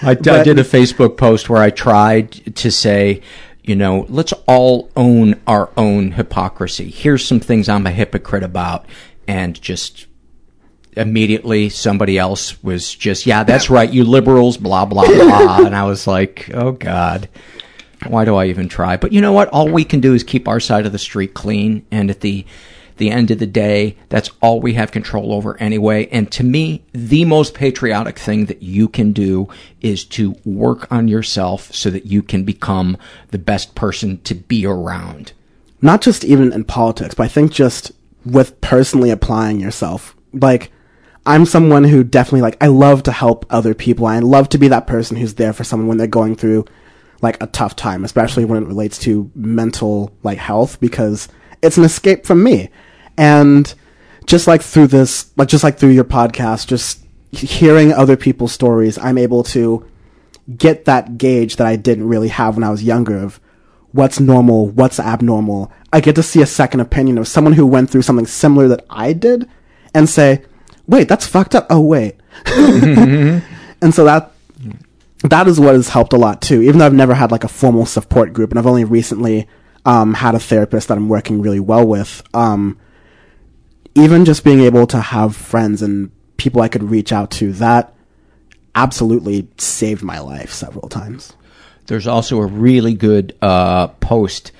I did a Facebook post where I tried to say, let's all own our own hypocrisy. Here's some things I'm a hypocrite about. And just immediately somebody else was just, yeah, that's right, you liberals, blah, blah, blah. And I was like, oh, God. Why do I even try? But you know what? All we can do is keep our side of the street clean. And at the end of the day, that's all we have control over anyway. And to me, the most patriotic thing that you can do is to work on yourself so that you can become the best person to be around. Not just even in politics, but I think just with personally applying yourself. Like, I'm someone who definitely, like, I love to help other people. I love to be that person who's there for someone when they're going through, like, a tough time, especially when it relates to mental, like, health, because it's an escape from me. And just like through this, like just like through your podcast, just hearing other people's stories, I'm able to get that gauge that I didn't really have when I was younger of what's normal, what's abnormal. I get to see a second opinion of someone who went through something similar that I did and say, wait, that's fucked up. Oh, wait. Mm-hmm. And so that is what has helped a lot too, even though I've never had like a formal support group, and I've only recently had a therapist that I'm working really well with. Even just being able to have friends and people I could reach out to, that absolutely saved my life several times. There's also a really good post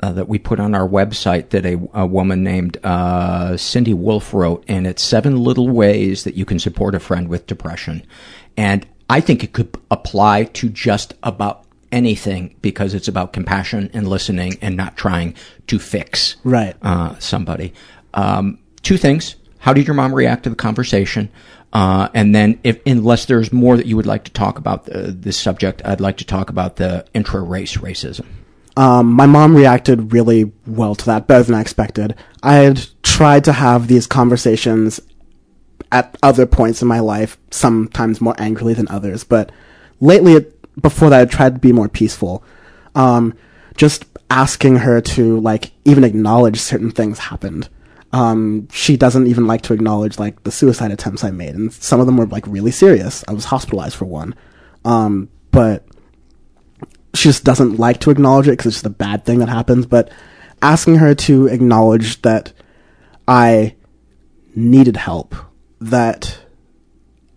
that we put on our website that a woman named Cindy Wolf wrote, and it's 7 little ways that you can support a friend with depression. And I think it could apply to just about anything, because it's about compassion and listening and not trying to fix somebody. 2 things. How did your mom react to the conversation? And then unless there's more that you would like to talk about this subject, I'd like to talk about the intra-race racism. My mom reacted really well to that, better than I expected. I had tried to have these conversations at other points in my life, sometimes more angrily than others, but lately, before that, I tried to be more peaceful. Just asking her to, like, even acknowledge certain things happened. She doesn't even like to acknowledge, like, the suicide attempts I made, and some of them were, like, really serious. I was hospitalized for one. But she just doesn't like to acknowledge it because it's just a bad thing that happens. But asking her to acknowledge that I needed help, that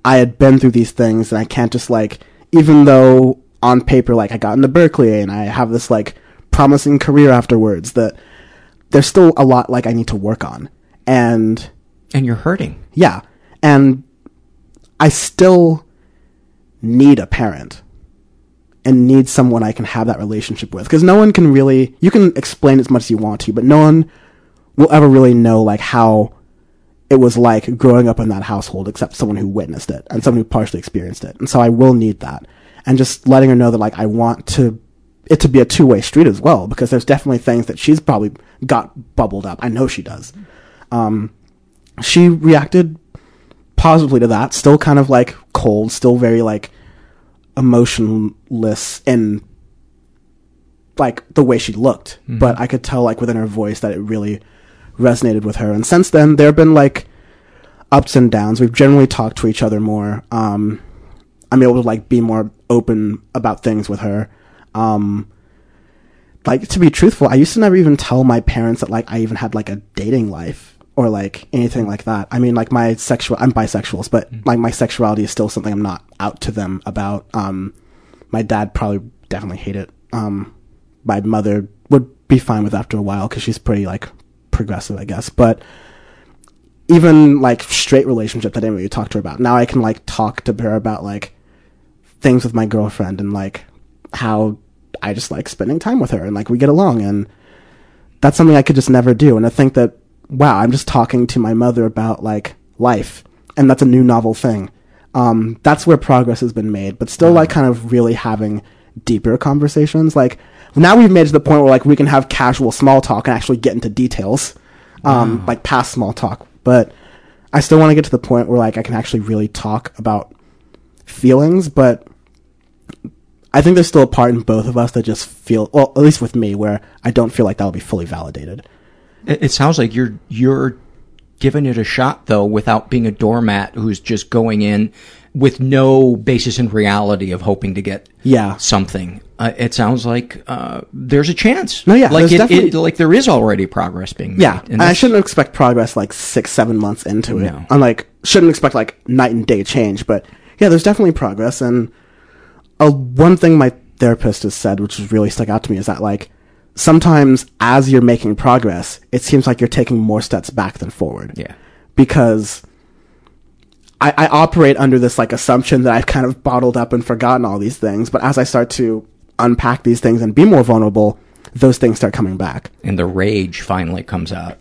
I had been through these things, and I can't just, like, even though on paper, like, I got into Berkeley and I have this, like, promising career afterwards, that there's still a lot, like, I need to work on. And you're hurting. Yeah. And I still need a parent and need someone I can have that relationship with. Because no one can really, you can explain as much as you want to, but no one will ever really know, like, how it was like growing up in that household, except someone who witnessed it and someone who partially experienced it. And so I will need that. And just letting her know that, like, I want it to be a two-way street as well, because there's definitely things that she's probably got bubbled up. I know she does. She reacted positively to that, still kind of, like, cold, still very, like, emotionless in, like, the way she looked. Mm-hmm. But I could tell, like, within her voice that it really resonated with her. And since then, there have been, like, ups and downs. We've generally talked to each other more. I'm able to, like, be more open about things with her. Like, to be truthful, I used to never even tell my parents that, like, I even had, like, a dating life or, like, anything like that. I mean, like, I'm bisexual, but, like, my sexuality is still something I'm not out to them about. My dad probably definitely hate it. My mother would be fine with after a while, because she's pretty, like, progressive, I guess. But even, like, straight relationships I didn't really talk to her about. Now I can, like, talk to her about, like, things with my girlfriend and, like, how I just like spending time with her and, like, we get along, and that's something I could just never do. And I think that, wow, I'm just talking to my mother about, like, life, and that's a new novel thing. That's where progress has been made, but still, like, kind of really having deeper conversations. Like, now we've made it to the point where, like, we can have casual small talk and actually get into details, like, past small talk. But I still want to get to the point where, like, I can actually really talk about feelings. But I think there's still a part in both of us that just feel, well, at least with me, where I don't feel like that'll be fully validated. It sounds like you're giving it a shot, though, without being a doormat who's just going in with no basis in reality of hoping to get something. It sounds like there's a chance. No, yeah, like there is already progress being made. Yeah, and I shouldn't expect progress, like, 6-7 months into it. No. I'm like, shouldn't expect, like, night and day change, but yeah, there's definitely progress. And one thing my therapist has said, which has really stuck out to me, is that, like, sometimes as you're making progress, it seems like you're taking more steps back than forward. Yeah. Because I operate under this, like, assumption that I've kind of bottled up and forgotten all these things. But as I start to unpack these things and be more vulnerable, those things start coming back. And the rage finally comes out.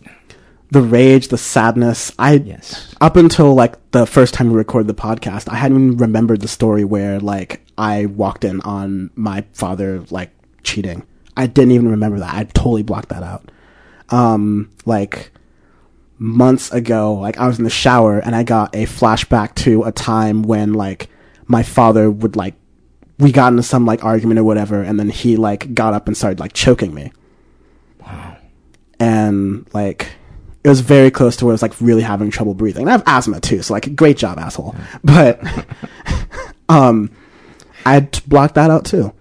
The rage, the sadness. Yes. Up until, like, the first time we recorded the podcast, I hadn't even remembered the story where, like, I walked in on my father, like, cheating. I didn't even remember that. I totally blocked that out. Like, months ago, like, I was in the shower and I got a flashback to a time when, like, my father would, like, we got into some, like, argument or whatever, and then he, like, got up and started, like, choking me. Wow. And, like, it was very close to where I was, like, really having trouble breathing. And I have asthma too, so, like, great job, asshole. But I blocked that out too.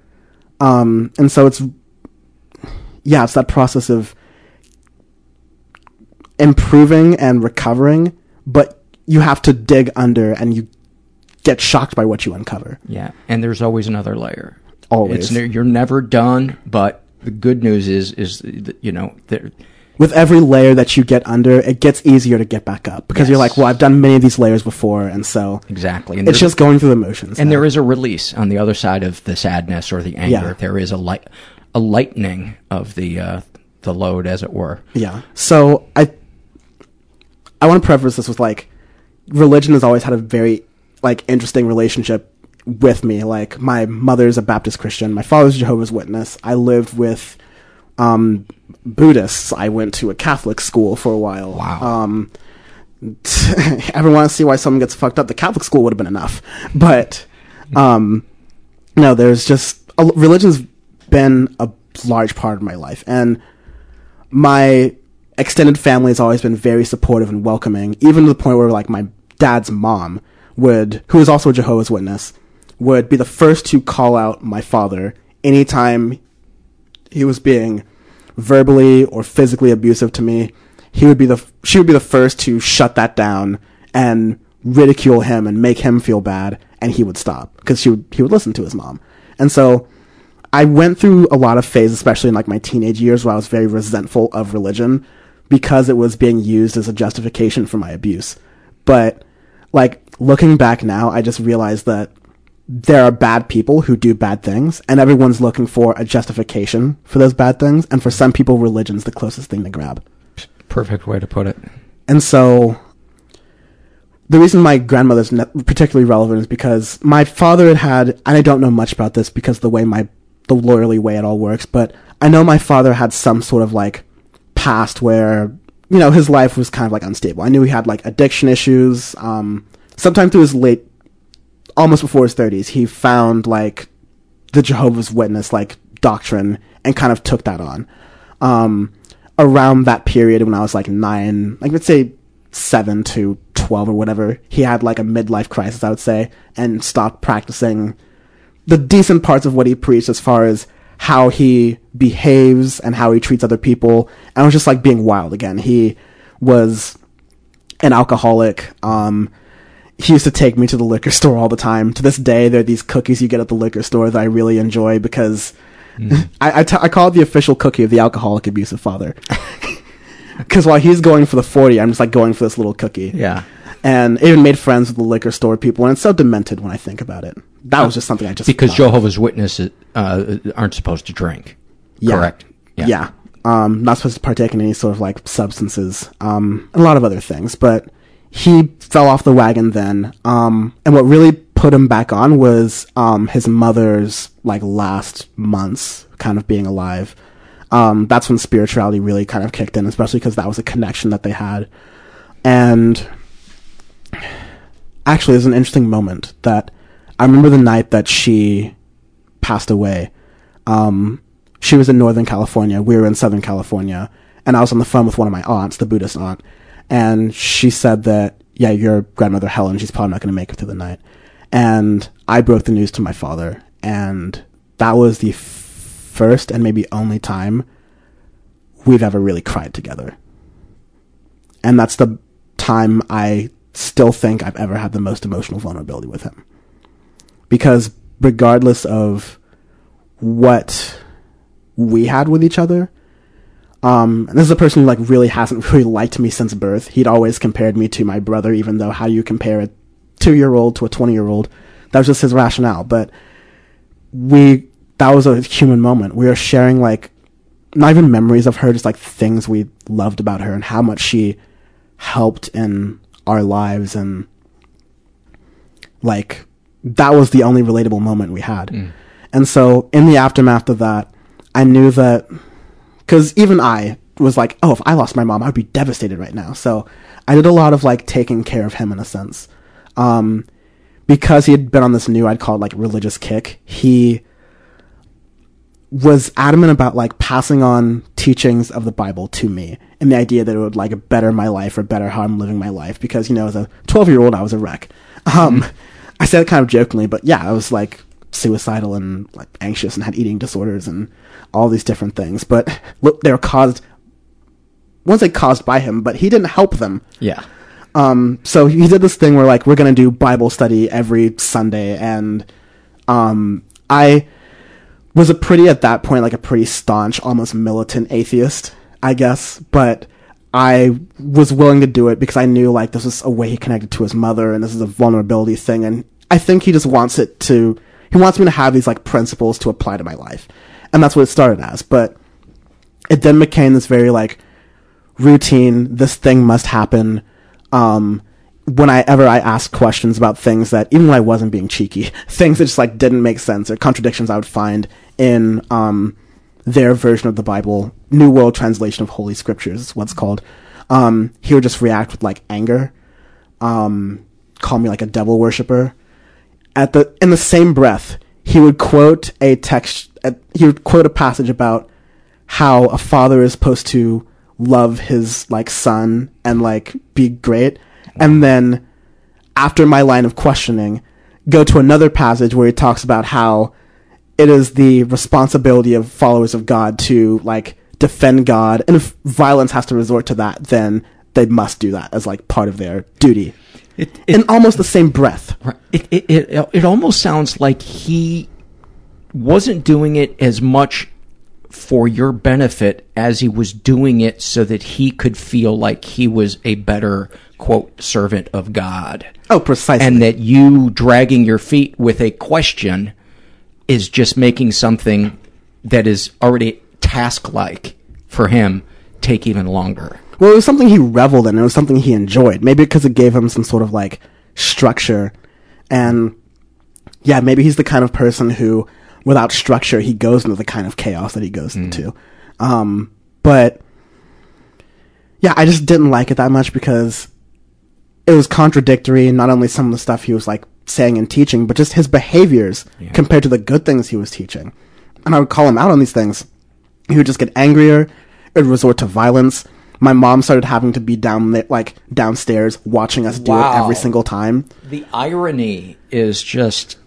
And so it's that process of improving and recovering, but you have to dig under and you get shocked by what you uncover. Yeah. And there's always another layer. Always. You're never done, but the good news is, you know, with every layer that you get under, it gets easier to get back up because you're like, well, I've done many of these layers before. And so exactly. And it's just going through the motions. And there is a release on the other side of the sadness or the anger. Yeah. There is a lightening of the load, as it were. Yeah. So I want to preface this with, like, religion has always had a very, like, interesting relationship with me. Like, my mother's a Baptist Christian. My father's a Jehovah's Witness. I lived with Buddhists. I went to a Catholic school for a while. Wow. Ever want to see why someone gets fucked up? The Catholic school would have been enough. But no, there's just religion's been a large part of my life, and my extended family has always been very supportive and welcoming, even to the point where, like, my dad's mom who is also a Jehovah's Witness, would be the first to call out my father anytime he was being verbally or physically abusive to me. She would be the first to shut that down and ridicule him and make him feel bad, and he would stop because he would listen to his mom. And so I went through a lot of phases, especially in, like, my teenage years, where I was very resentful of religion because it was being used as a justification for my abuse. But, like, looking back now, I just realized that there are bad people who do bad things, and everyone's looking for a justification for those bad things. And for some people, religion's the closest thing to grab. Perfect way to put it. And so the reason my grandmother's particularly relevant is because my father had, and I don't know much about this because the lawyerly way it all works, but I know my father had some sort of, like, past where, you know, his life was kind of, like, unstable. I knew he had, like, addiction issues. Sometime through his late, almost before his 30s, he found, like, the Jehovah's Witness, like, doctrine and kind of took that on. Around that period when I was, like, 9, like, let's say 7 to 12 or whatever, he had, like, a midlife crisis, I would say, and stopped practicing the decent parts of what he preached as far as how he behaves and how he treats other people. And it was just, like, being wild again. He was an alcoholic. He used to take me to the liquor store all the time. To this day, there are these cookies you get at the liquor store that I really enjoy because I call it the official cookie of the alcoholic abusive father. Because while he's going for the 40, I'm just, like, going for this little cookie. Yeah. And even made friends with the liquor store people. And it's so demented when I think about it. That was just something I just... Because Jehovah's Witnesses aren't supposed to drink. Yeah. Correct. Yeah. Not supposed to partake in any sort of, like, substances. And a lot of other things. But he fell off the wagon then. And what really put him back on was his mother's, like, last months kind of being alive. That's when spirituality really kind of kicked in, especially because that was a connection that they had. And actually, it was an interesting moment that I remember the night that she passed away. She was in Northern California. We were in Southern California. And I was on the phone with one of my aunts, the Buddhist aunt. And she said that, yeah, your grandmother Helen, she's probably not going to make it through the night. And I broke the news to my father. And that was the first and maybe only time we've ever really cried together. And that's the time I still think I've ever had the most emotional vulnerability with him. Because regardless of what we had with each other. And this is a person who, like, really hasn't really liked me since birth. He'd always compared me to my brother, even though how you compare a 2-year-old to a 20-year-old, that was just his rationale. But that was a human moment. We were sharing, like, not even memories of her, just, like, things we loved about her and how much she helped in our lives. And, like, that was the only relatable moment we had. Mm. And so in the aftermath of that, I knew that... Because even I was like, oh, if I lost my mom, I'd be devastated right now. So I did a lot of, like, taking care of him in a sense. Because he had been on this new, I'd call it, like, religious kick, he was adamant about, like, passing on teachings of the Bible to me and the idea that it would, like, better my life or better how I'm living my life. Because, you know, as a 12-year-old, I was a wreck. I said it kind of jokingly, but yeah, I was, like, suicidal and, like, anxious and had eating disorders and all these different things. But look, they were caused by him, but he didn't help them. Yeah. So he did this thing where, like, we're going to do Bible study every Sunday. And I was at that point, a pretty staunch, almost militant atheist, I guess. But I was willing to do it because I knew, like, this was a way he connected to his mother and this is a vulnerability thing. And I think he just wants it to... He wants me to have these, like, principles to apply to my life. And that's what it started as. But it then became this very, like, routine, this thing must happen. Whenever I asked questions about things that, even when I wasn't being cheeky, things that just, like, didn't make sense or contradictions I would find in their version of the Bible, New World Translation of Holy Scriptures is what it's called, he would just react with, like, anger, call me, like, a devil worshiper. In the same breath, he would quote a text. He would quote a passage about how a father is supposed to love his, like, son and, like, be great, and then after my line of questioning, go to another passage where he talks about how it is the responsibility of followers of God to, like, defend God, and if violence has to resort to that, then they must do that as, like, part of their duty. In almost the same breath. It almost sounds like he wasn't doing it as much for your benefit as he was doing it so that he could feel like he was a better, quote, servant of God. Oh, precisely. And that you dragging your feet with a question is just making something that is already task-like for him take even longer. Well, it was something he reveled in. It was something he enjoyed. Maybe because it gave him some sort of, like, structure. And, yeah, maybe he's the kind of person who, without structure, he goes into the kind of chaos that he goes into. But, yeah, I just didn't like it that much because it was contradictory. Not only some of the stuff he was, like, saying and teaching, but just his behaviors compared to the good things he was teaching. And I would call him out on these things. He would just get angrier. It would resort to violence. My mom started having to be downstairs watching us do it every single time. The irony is just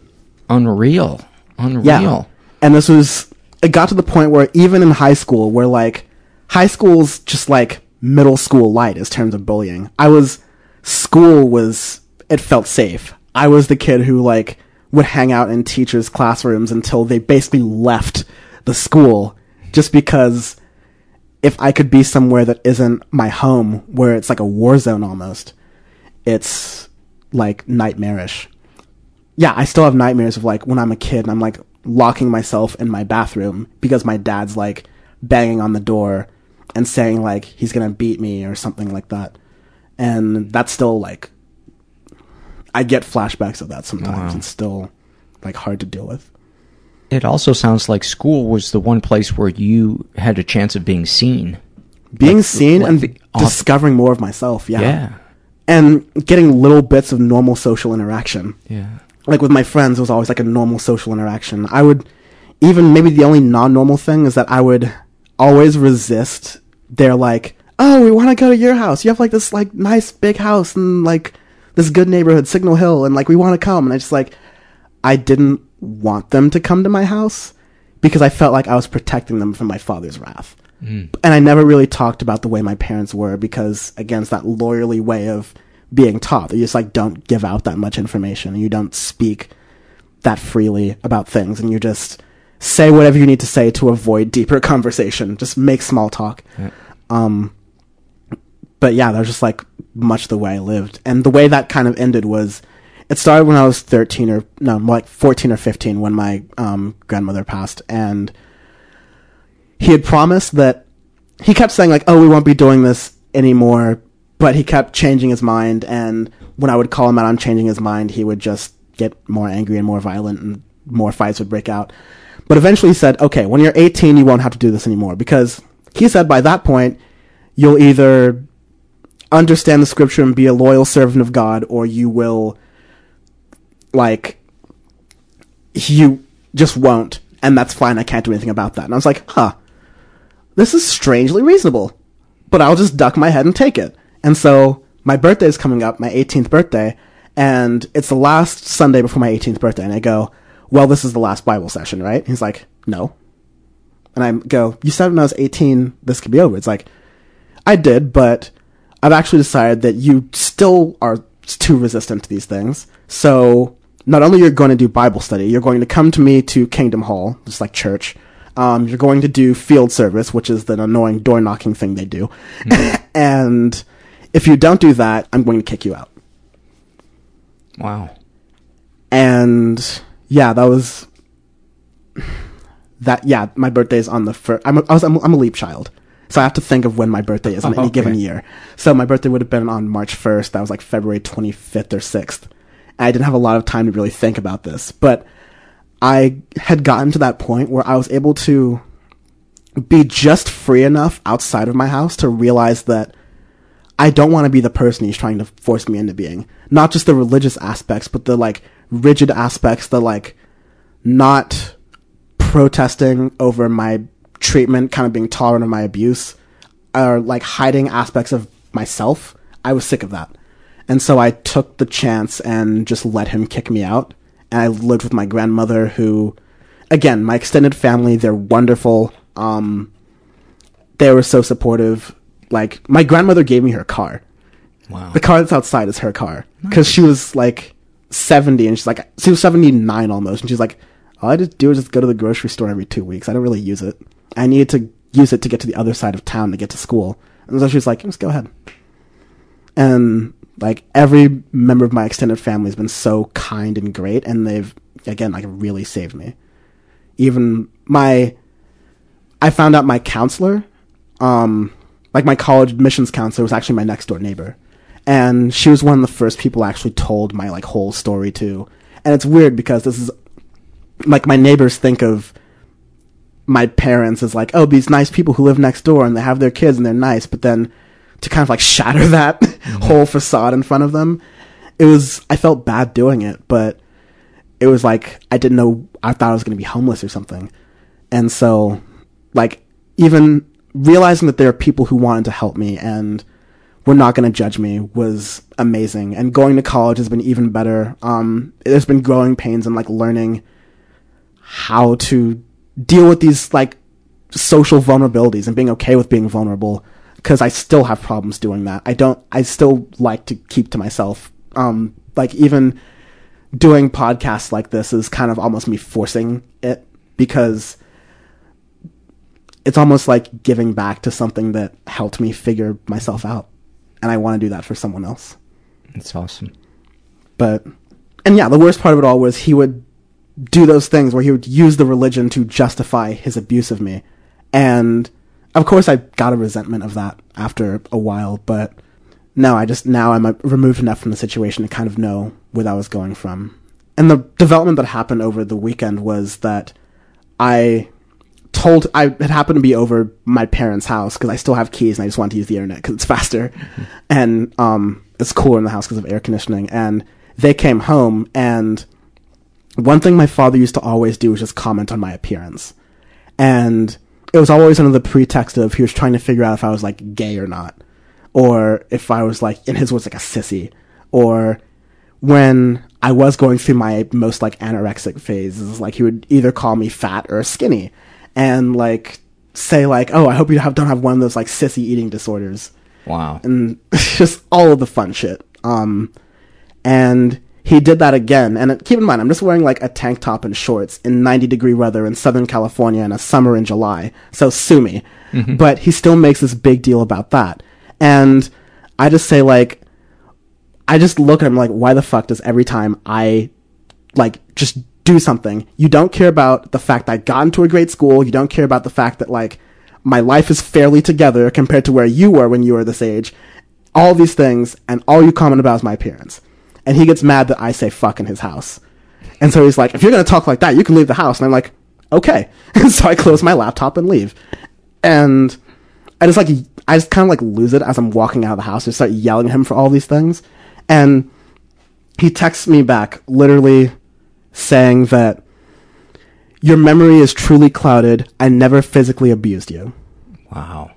unreal. Yeah. And this was... It got to the point where even in high school, where, like... High school's just, like, middle school light in terms of bullying. It felt safe. I was the kid who, like, would hang out in teachers' classrooms until they basically left the school just because... If I could be somewhere that isn't my home, where it's like a war zone almost, it's like nightmarish. Yeah, I still have nightmares of, like, when I'm a kid and I'm, like, locking myself in my bathroom because my dad's, like, banging on the door and saying, like, he's gonna beat me or something like that. And that's still, like, I get flashbacks of that sometimes. Wow. It's still, like, hard to deal with. It also sounds like school was the one place where you had a chance of being seen. Discovering more of myself, yeah. And getting little bits of normal social interaction. Yeah. Like, with my friends, it was always, like, a normal social interaction. I would, even maybe the only non-normal thing is that I would always resist their, like, oh, we want to go to your house. You have, like, this, like, nice big house and, like, this good neighborhood, Signal Hill, and, like, we want to come. And I just, like, I didn't want them to come to my house because I felt like I was protecting them from my father's wrath. And I never really talked about the way my parents were because, again, it's that lawyerly way of being taught that you just, like, don't give out that much information and you don't speak that freely about things and you just say whatever you need to say to avoid deeper conversation. Just make small talk. Yeah. But yeah, that was just like much the way I lived. And the way that kind of ended was, it started when I was 13 or, no, more like 14 or 15 when my grandmother passed. And he had promised that, he kept saying like, oh, we won't be doing this anymore. But he kept changing his mind. And when I would call him out on changing his mind, he would just get more angry and more violent and more fights would break out. But eventually he said, okay, when you're 18, you won't have to do this anymore. Because he said by that point, you'll either understand the scripture and be a loyal servant of God, or you will, like, you just won't, and that's fine, I can't do anything about that. And I was like, huh, this is strangely reasonable, but I'll just duck my head and take it. And so my birthday is coming up, my 18th birthday, and it's the last Sunday before my 18th birthday, and I go, well, this is the last Bible session, right? And he's like, no. And I go, you said when I was 18, this could be over. It's like, I did, but I've actually decided that you still are too resistant to these things. So not only you're going to do Bible study, you're going to come to me to Kingdom Hall, just like church. You're going to do field service, which is the annoying door knocking thing they do. Mm. And if you don't do that, I'm going to kick you out. Wow. And yeah, that was that. Yeah, my birthday's on the first. I'm a leap child. So I have to think of when my birthday is in any given year. So my birthday would have been on March 1st. That was like February 25th or 6th. And I didn't have a lot of time to really think about this. But I had gotten to that point where I was able to be just free enough outside of my house to realize that I don't want to be the person he's trying to force me into being. Not just the religious aspects, but the like rigid aspects, the like not protesting over my treatment, kind of being tolerant of my abuse, or like hiding aspects of myself. I was sick of that. And so I took the chance and just let him kick me out. And I lived with my grandmother, who, again, my extended family, they're wonderful. They were so supportive. Like, my grandmother gave me her car. Wow. The car that's outside is her car. Because she was like 70, and she's like, she was 79 almost. And she's like, all I just do is just go to the grocery store every 2 weeks. I don't really use it. I needed to use it to get to the other side of town to get to school. And so she was like, just go ahead. And like every member of my extended family has been so kind and great. And they've, again, like really saved me. Even I found out my counselor, like my college admissions counselor was actually my next door neighbor. And she was one of the first people I actually told my like whole story to. And it's weird because this is, like, my neighbors think of my parents as like, oh, these nice people who live next door and they have their kids and they're nice. But then to kind of like shatter that whole facade in front of them, I felt bad doing it, but it was like, I didn't know, I thought I was going to be homeless or something. And so like, even realizing that there are people who wanted to help me and were not going to judge me was amazing. And going to college has been even better. There's been growing pains and like learning how to deal with these like social vulnerabilities and being okay with being vulnerable, because I still have problems doing that. I still like to keep to myself. Like even doing podcasts like this is kind of almost me forcing it, because it's almost like giving back to something that helped me figure myself out. And I want to do that for someone else. That's awesome. And yeah, the worst part of it all was he would do those things where he would use the religion to justify his abuse of me. And of course I got a resentment of that after a while, but no, now I'm removed enough from the situation to kind of know where that was going from. And the development that happened over the weekend was that I had happened to be over my parents' house, cause I still have keys and I just wanted to use the internet cause it's faster. Mm-hmm. And, it's cooler in the house cause of air conditioning. And they came home, and one thing my father used to always do was just comment on my appearance. And it was always under the pretext of he was trying to figure out if I was like gay or not, or if I was like, in his words, like a sissy, or when I was going through my most like anorexic phases, like he would either call me fat or skinny and like say like, oh, I hope you don't have one of those like sissy eating disorders. Wow. And just all of the fun shit. And He did that again. And keep in mind, I'm just wearing like a tank top and shorts in 90-degree weather in Southern California in a summer in July. So sue me. Mm-hmm. But he still makes this big deal about that. And I just say, like, I just look at him like, why the fuck does every time I, like, just do something, you don't care about the fact that I got into a great school, you don't care about the fact that, like, my life is fairly together compared to where you were when you were this age, all these things, and all you comment about is my appearance. And he gets mad that I say fuck in his house. And so he's like, if you're going to talk like that, you can leave the house. And I'm like, okay. And so I close my laptop and leave. And I just, like, I just kind of, like, lose it as I'm walking out of the house and start yelling at him for all these things. And he texts me back, literally saying that your memory is truly clouded. I never physically abused you. Wow.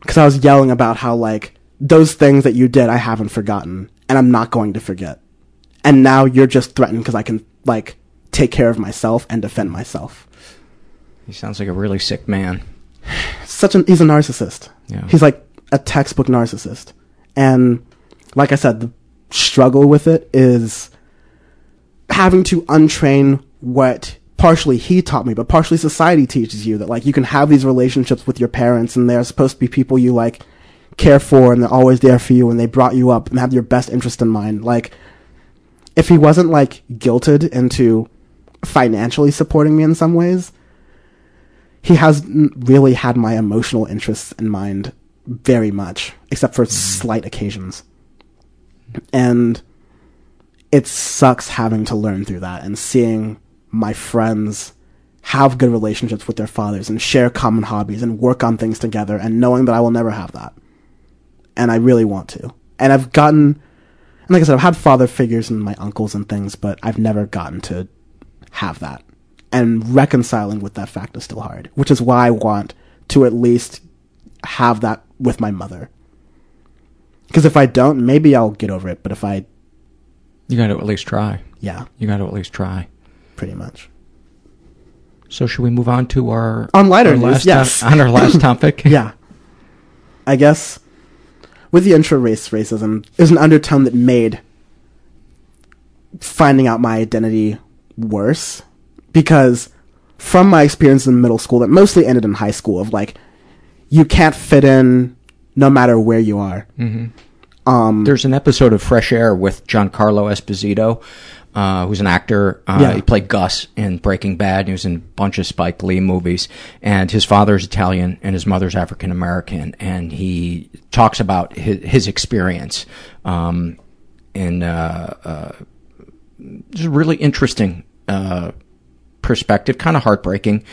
Because I was yelling about how, like, those things that you did, I haven't forgotten. And I'm not going to forget. And now you're just threatened because I can, like, take care of myself and defend myself. He sounds like a really sick man. He's a narcissist. Yeah. He's like a textbook narcissist. And like I said, the struggle with it is having to untrain what partially he taught me, but partially society teaches you that, like, you can have these relationships with your parents and they're supposed to be people you, like, care for, and they're always there for you and they brought you up and have your best interest in mind. Like, if he wasn't, like, guilted into financially supporting me in some ways, he hasn't really had my emotional interests in mind very much, except for slight occasions. And it sucks having to learn through that and seeing my friends have good relationships with their fathers and share common hobbies and work on things together, and knowing that I will never have that. And I really want to. And I've gotten, and like I said, I've had father figures and my uncles and things, but I've never gotten to have that. And reconciling with that fact is still hard, which is why I want to at least have that with my mother. Because if I don't, maybe I'll get over it, but if I... You got to at least try. Yeah. You got to at least try. Pretty much. So should we move on to our... On lighter news, yes. On our last topic? Yeah. I guess with the intra-race racism, there's an undertone that made finding out my identity worse. Because from my experience in middle school, that mostly ended in high school, of like, you can't fit in no matter where you are. Mm-hmm. There's an episode of Fresh Air with Giancarlo Esposito, who's an actor. Yeah. He played Gus in Breaking Bad. He was in a bunch of Spike Lee movies. And his father's Italian and his mother's African American. And he talks about his experience in just a really interesting perspective, kind of heartbreaking.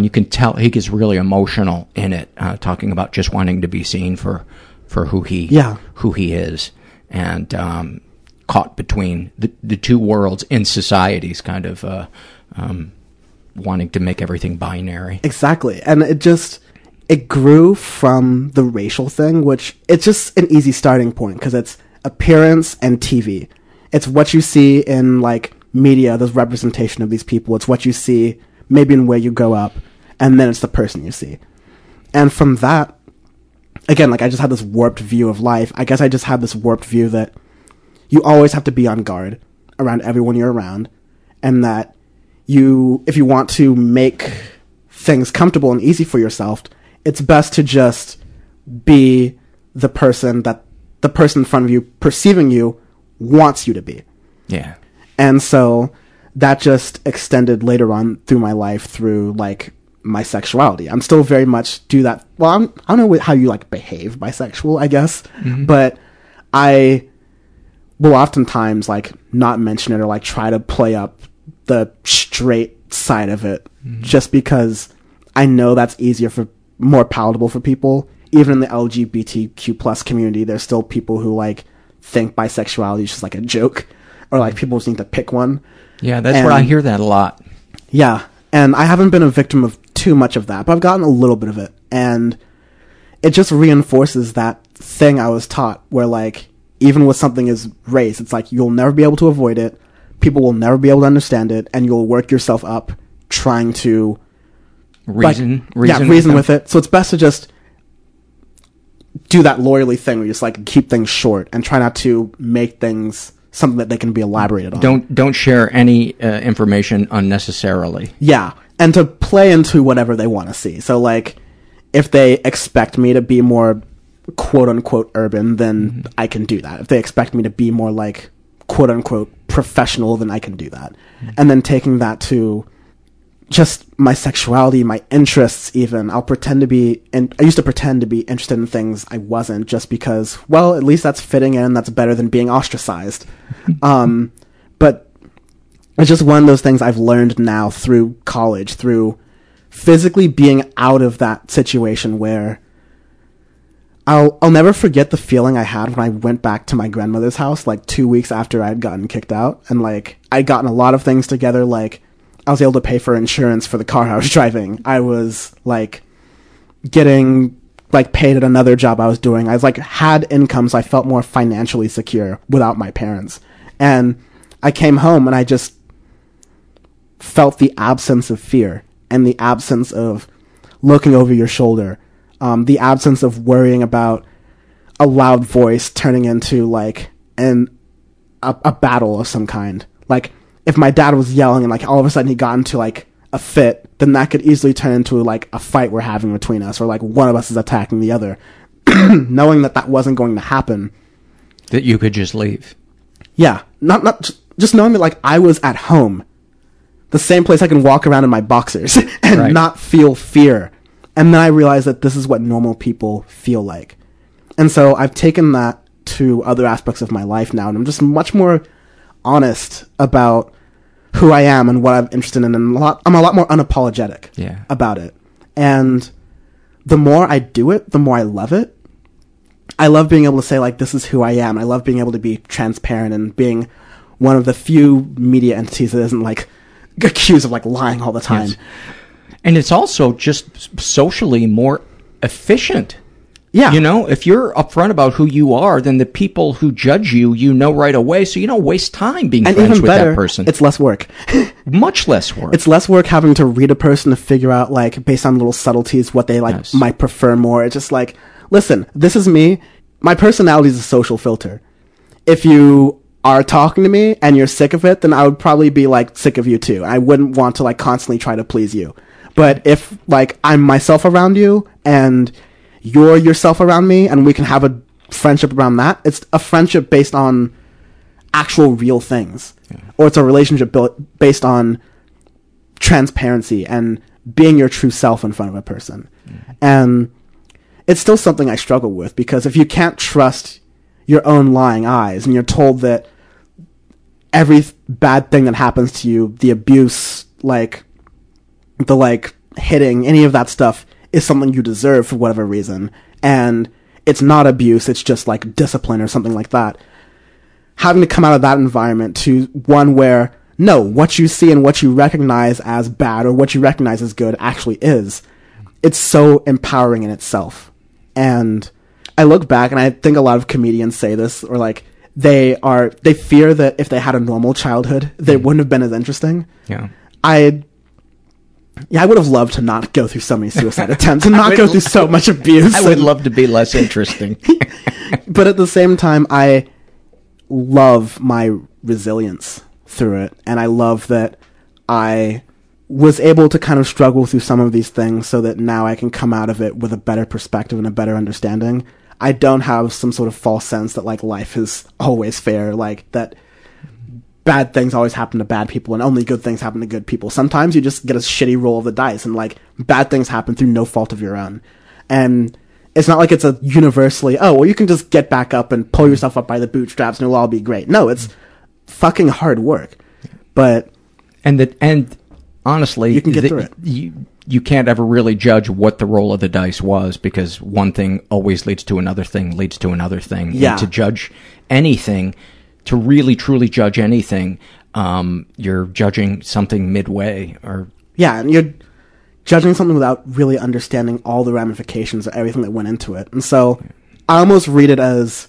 You can tell he gets really emotional in it, talking about just wanting to be seen for who he is, and caught between the two worlds in societies, kind of wanting to make everything binary. Exactly. And it grew from the racial thing, which it's just an easy starting point because it's appearance and TV. It's what you see in, like, media, there's representation of these people. It's what you see, maybe in where you grow up, and then it's the person you see. And from that, again, like, I just had this warped view of life. I guess I just had this warped view that you always have to be on guard around everyone you're around, and that you, if you want to make things comfortable and easy for yourself, it's best to just be the person that the person in front of you perceiving you wants you to be. Yeah. And so that just extended later on through my life through, like, my sexuality. I'm still very much do that. Well, I don't know how you, like, behave bisexual, I guess. Mm-hmm. But I will oftentimes, like, not mention it or, like, try to play up the straight side of it. Mm-hmm. Just because I know that's easier for, more palatable for people. Even in the LGBTQ plus community, there's still people who, like, think bisexuality is just, like, a joke. Or, like, people just need to pick one. Yeah, that's where I hear that a lot. Yeah, and I haven't been a victim of too much of that, but I've gotten a little bit of it. And it just reinforces that thing I was taught where, like, even with something as race, it's like you'll never be able to avoid it, people will never be able to understand it, and you'll work yourself up trying to... Reason with it. So it's best to just do that lawyerly thing where you just, like, keep things short and try not to make things... something that they can be elaborated on. Don't share any information unnecessarily. Yeah, and to play into whatever they want to see. So, like, if they expect me to be more quote-unquote urban, then I can do that. If they expect me to be more, like, quote-unquote professional, then I can do that. And then taking that to just my sexuality, my interests even. I'll pretend to be, and I used to pretend to be interested in things I wasn't just because, well, at least that's fitting in, that's better than being ostracized. But it's just one of those things I've learned now through college, through physically being out of that situation where I'll never forget the feeling I had when I went back to my grandmother's house, like 2 weeks after I had gotten kicked out. And like, I'd gotten a lot of things together. Like, I was able to pay for insurance for the car I was driving. I was like getting like paid at another job I was doing. I was like had income, so I felt more financially secure without my parents. And I came home and I just felt the absence of fear and the absence of looking over your shoulder. The absence of worrying about a loud voice turning into like a battle of some kind. Like, if my dad was yelling and like all of a sudden he got into like a fit, then that could easily turn into like a fight we're having between us, or like one of us is attacking the other. Knowing that that wasn't going to happen, that you could just leave. Yeah, not just knowing that like I was at home, the same place I can walk around in my boxers and not feel fear. And then I realized that this is what normal people feel like, and so I've taken that to other aspects of my life now, and I'm just much more honest about who I am and what I'm interested in, and I'm a lot more unapologetic about it. And the more I do it, the more I love it. I love being able to say, like, this is who I am. I love being able to be transparent and being one of the few media entities that isn't, like, accused of, like, lying all the time. Yes. And it's also just socially more efficient. Yeah. You know, if you're upfront about who you are, then the people who judge you, you know right away, so you don't waste time being friends with that person. And even better, it's less work. Much less work. It's less work having to read a person to figure out, like, based on little subtleties, what they, like, might prefer more. It's just like, listen, this is me. My personality is a social filter. If you are talking to me and you're sick of it, then I would probably be, like, sick of you, too. I wouldn't want to, like, constantly try to please you. But if, like, I'm myself around you and you're yourself around me, and we can have a friendship around that. It's a friendship based on actual real things. Yeah. Or it's a relationship based on transparency and being your true self in front of a person. And it's still something I struggle with, because if you can't trust your own lying eyes and you're told that every bad thing that happens to you, the abuse, like, the, like, hitting, any of that stuff, is something you deserve for whatever reason, and it's not abuse, it's just like discipline or something like that. Having to come out of that environment to one where, no, what you see and what you recognize as bad or what you recognize as good actually is, it's so empowering in itself. And I look back, and I think a lot of comedians say this, or like, they fear that if they had a normal childhood, they wouldn't have been as interesting. Yeah. I would have loved to not go through so many suicide attempts and not go through so much abuse. I would love to be less interesting. But at the same time, I love my resilience through it. And I love that I was able to kind of struggle through some of these things so that now I can come out of it with a better perspective and a better understanding. I don't have some sort of false sense that, like, life is always fair, like, that bad things always happen to bad people and only good things happen to good people. Sometimes you just get a shitty roll of the dice and, like, bad things happen through no fault of your own. And it's not like it's a universally, oh, well, you can just get back up and pull yourself up by the bootstraps and it'll all be great. No, it's fucking hard work. But... And honestly... You can get through it. You can't ever really judge what the roll of the dice was, because one thing always leads to another thing leads to another thing. Yeah. And to judge anything... To really, truly judge anything, you're judging something midway, or... Yeah, and you're judging something without really understanding all the ramifications of everything that went into it. And so I almost read it as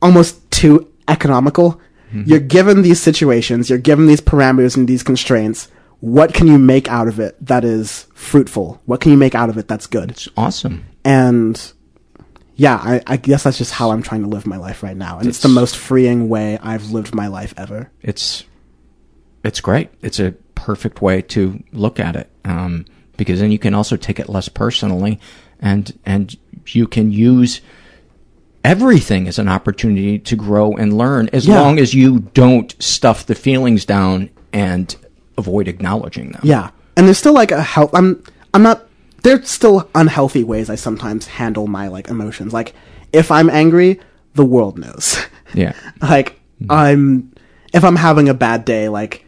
almost too economical. Mm-hmm. You're given these situations, you're given these parameters and these constraints. What can you make out of it that is fruitful? What can you make out of it that's good? It's awesome. And... yeah, I guess that's just how I'm trying to live my life right now. And it's the most freeing way I've lived my life ever. It's great. It's a perfect way to look at it. Because then you can also take it less personally, and you can use everything as an opportunity to grow and learn, as long as you don't stuff the feelings down and avoid acknowledging them. Yeah. And there's still like a health, I'm not, there's still unhealthy ways I sometimes handle my like emotions. Like if I'm angry, the world knows. Yeah. Like if I'm having a bad day, like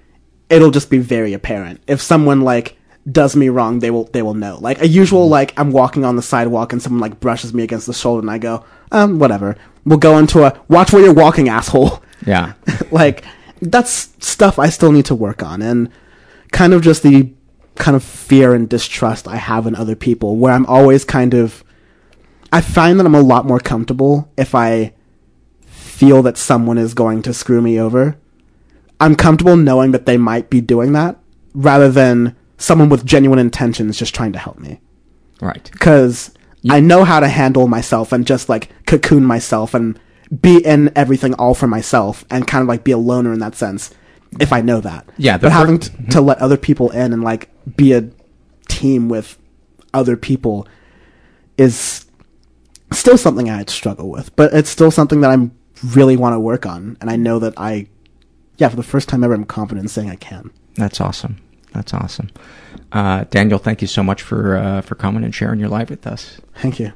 it'll just be very apparent. If someone like does me wrong, they will know. Like a usual, like I'm walking on the sidewalk and someone like brushes me against the shoulder and I go, whatever. We'll go into a watch where you're walking, asshole. Yeah. Like that's stuff I still need to work on, and kind of just the kind of fear and distrust I have in other people, where I'm always kind of, I find that I'm a lot more comfortable if I feel that someone is going to screw me over. I'm comfortable knowing that they might be doing that rather than someone with genuine intentions just trying to help me. Right. Because I know how to handle myself and just like cocoon myself and be in everything all for myself and kind of like be a loner in that sense, if I know that. Yeah. But having to let other people in and like be a team with other people is still something I struggle with, but it's still something that I really want to work on. And I know that for the first time ever, I'm confident in saying I can. That's awesome. That's awesome. Daniel, thank you so much for coming and sharing your life with us. Thank you.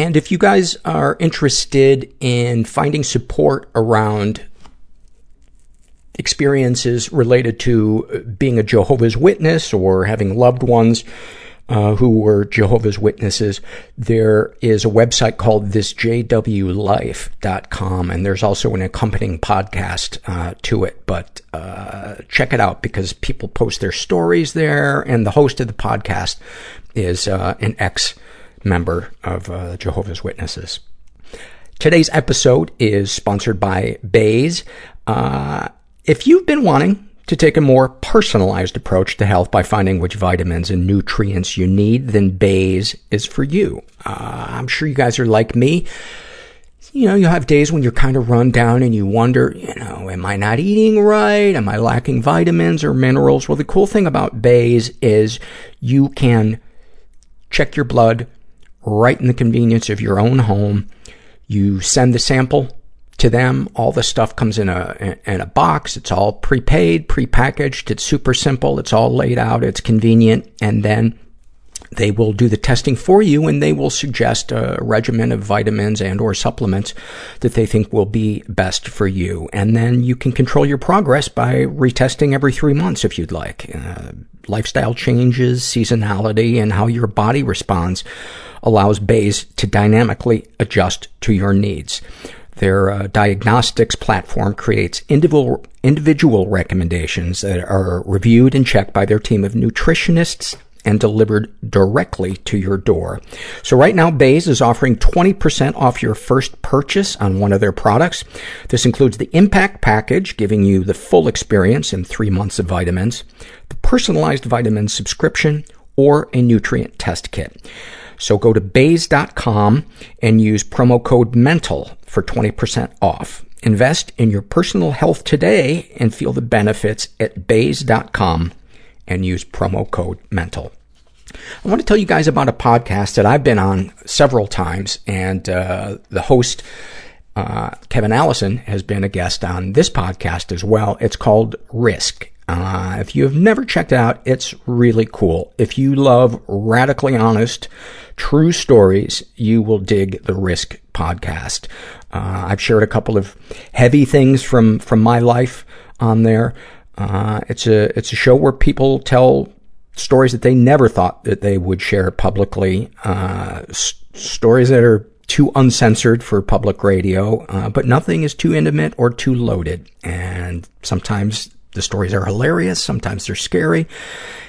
And if you guys are interested in finding support around experiences related to being a Jehovah's Witness or having loved ones who were Jehovah's Witnesses, there is a website called thisjwlife.com, and there's also an accompanying podcast to it. But check it out, because people post their stories there, and the host of the podcast is an ex-member of Jehovah's Witnesses. Today's episode is sponsored by Baze. If you've been wanting to take a more personalized approach to health by finding which vitamins and nutrients you need, then Baze is for you. I'm sure you guys are like me. You know, you'll have days when you're kind of run down and you wonder, you know, am I not eating right? Am I lacking vitamins or minerals? Well, the cool thing about Baze is you can check your blood right in the convenience of your own home. You send the sample to them. All the stuff comes in a box. It's all prepaid, prepackaged. It's super simple. It's all laid out. It's convenient. And then they will do the testing for you, and they will suggest a regimen of vitamins and or supplements that they think will be best for you. And then you can control your progress by retesting every 3 months if you'd like. Lifestyle changes, seasonality, and how your body responds allows Baze to dynamically adjust to your needs. Their diagnostics platform creates individual recommendations that are reviewed and checked by their team of nutritionists and delivered directly to your door. So right now, Baze is offering 20% off your first purchase on one of their products. This includes the Impact Package, giving you the full experience in 3 months of vitamins, the personalized vitamin subscription, or a nutrient test kit. So go to Baze.com and use promo code MENTAL for 20% off. Invest in your personal health today and feel the benefits at Baze.com and use promo code MENTAL. I want to tell you guys about a podcast that I've been on several times, and the host, Kevin Allison, has been a guest on this podcast as well. It's called Risk. If you have never checked it out, it's really cool. If you love radically honest, true stories, you will dig the Risk podcast. I've shared a couple of heavy things from my life on there. It's a show where people tell stories that they never thought that they would share publicly, stories that are too uncensored for public radio, but nothing is too intimate or too loaded. And sometimes the stories are hilarious, sometimes they're scary,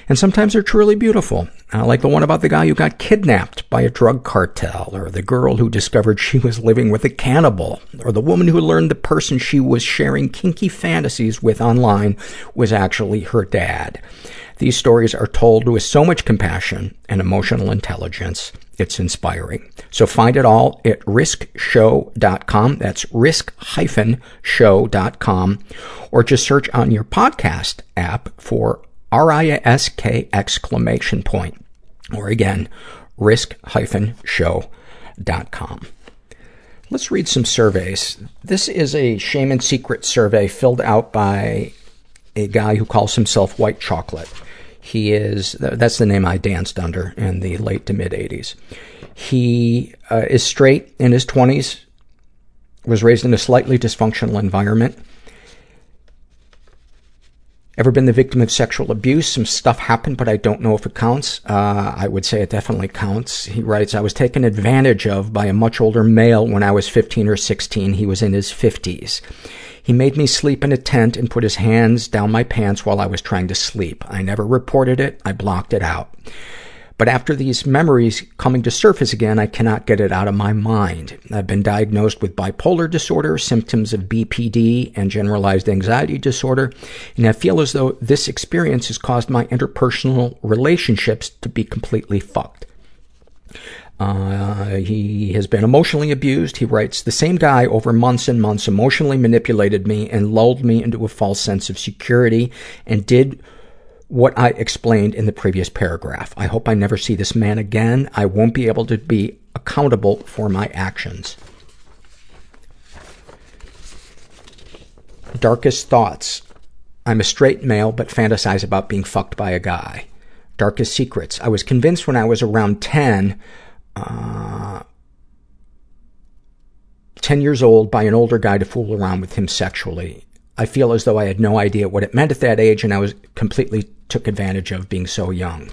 and sometimes they're truly beautiful. Like the one about the guy who got kidnapped by a drug cartel, or the girl who discovered she was living with a cannibal, or the woman who learned the person she was sharing kinky fantasies with online was actually her dad. These stories are told with so much compassion and emotional intelligence, It's inspiring. So find it all at riskshow.com. That's risk-show.com. Or just search on your podcast app for RISK! Or again, risk-show.com. Let's read some surveys. This is a shame and secret survey filled out by a guy who calls himself White Chocolate. He is, that's the name I danced under in the late to mid 80s. He is straight, in his 20s, was raised in a slightly dysfunctional environment. Ever been the victim of sexual abuse? Some stuff happened, but I don't know if it counts. I would say it definitely counts. He writes, I was taken advantage of by a much older male when I was 15 or 16. He was in his 50s. He made me sleep in a tent and put his hands down my pants while I was trying to sleep. I never reported it. I blocked it out. But after these memories coming to surface again, I cannot get it out of my mind. I've been diagnosed with bipolar disorder, symptoms of BPD, and generalized anxiety disorder, and I feel as though this experience has caused my interpersonal relationships to be completely fucked. He has been emotionally abused. He writes, the same guy over months and months emotionally manipulated me and lulled me into a false sense of security and did what I explained in the previous paragraph. I hope I never see this man again. I won't be able to be accountable for my actions. Darkest thoughts. I'm a straight male, but fantasize about being fucked by a guy. Darkest secrets. I was convinced when I was around 10 years old by an older guy to fool around with him sexually. I feel as though I had no idea what it meant at that age, and I was completely took advantage of being so young.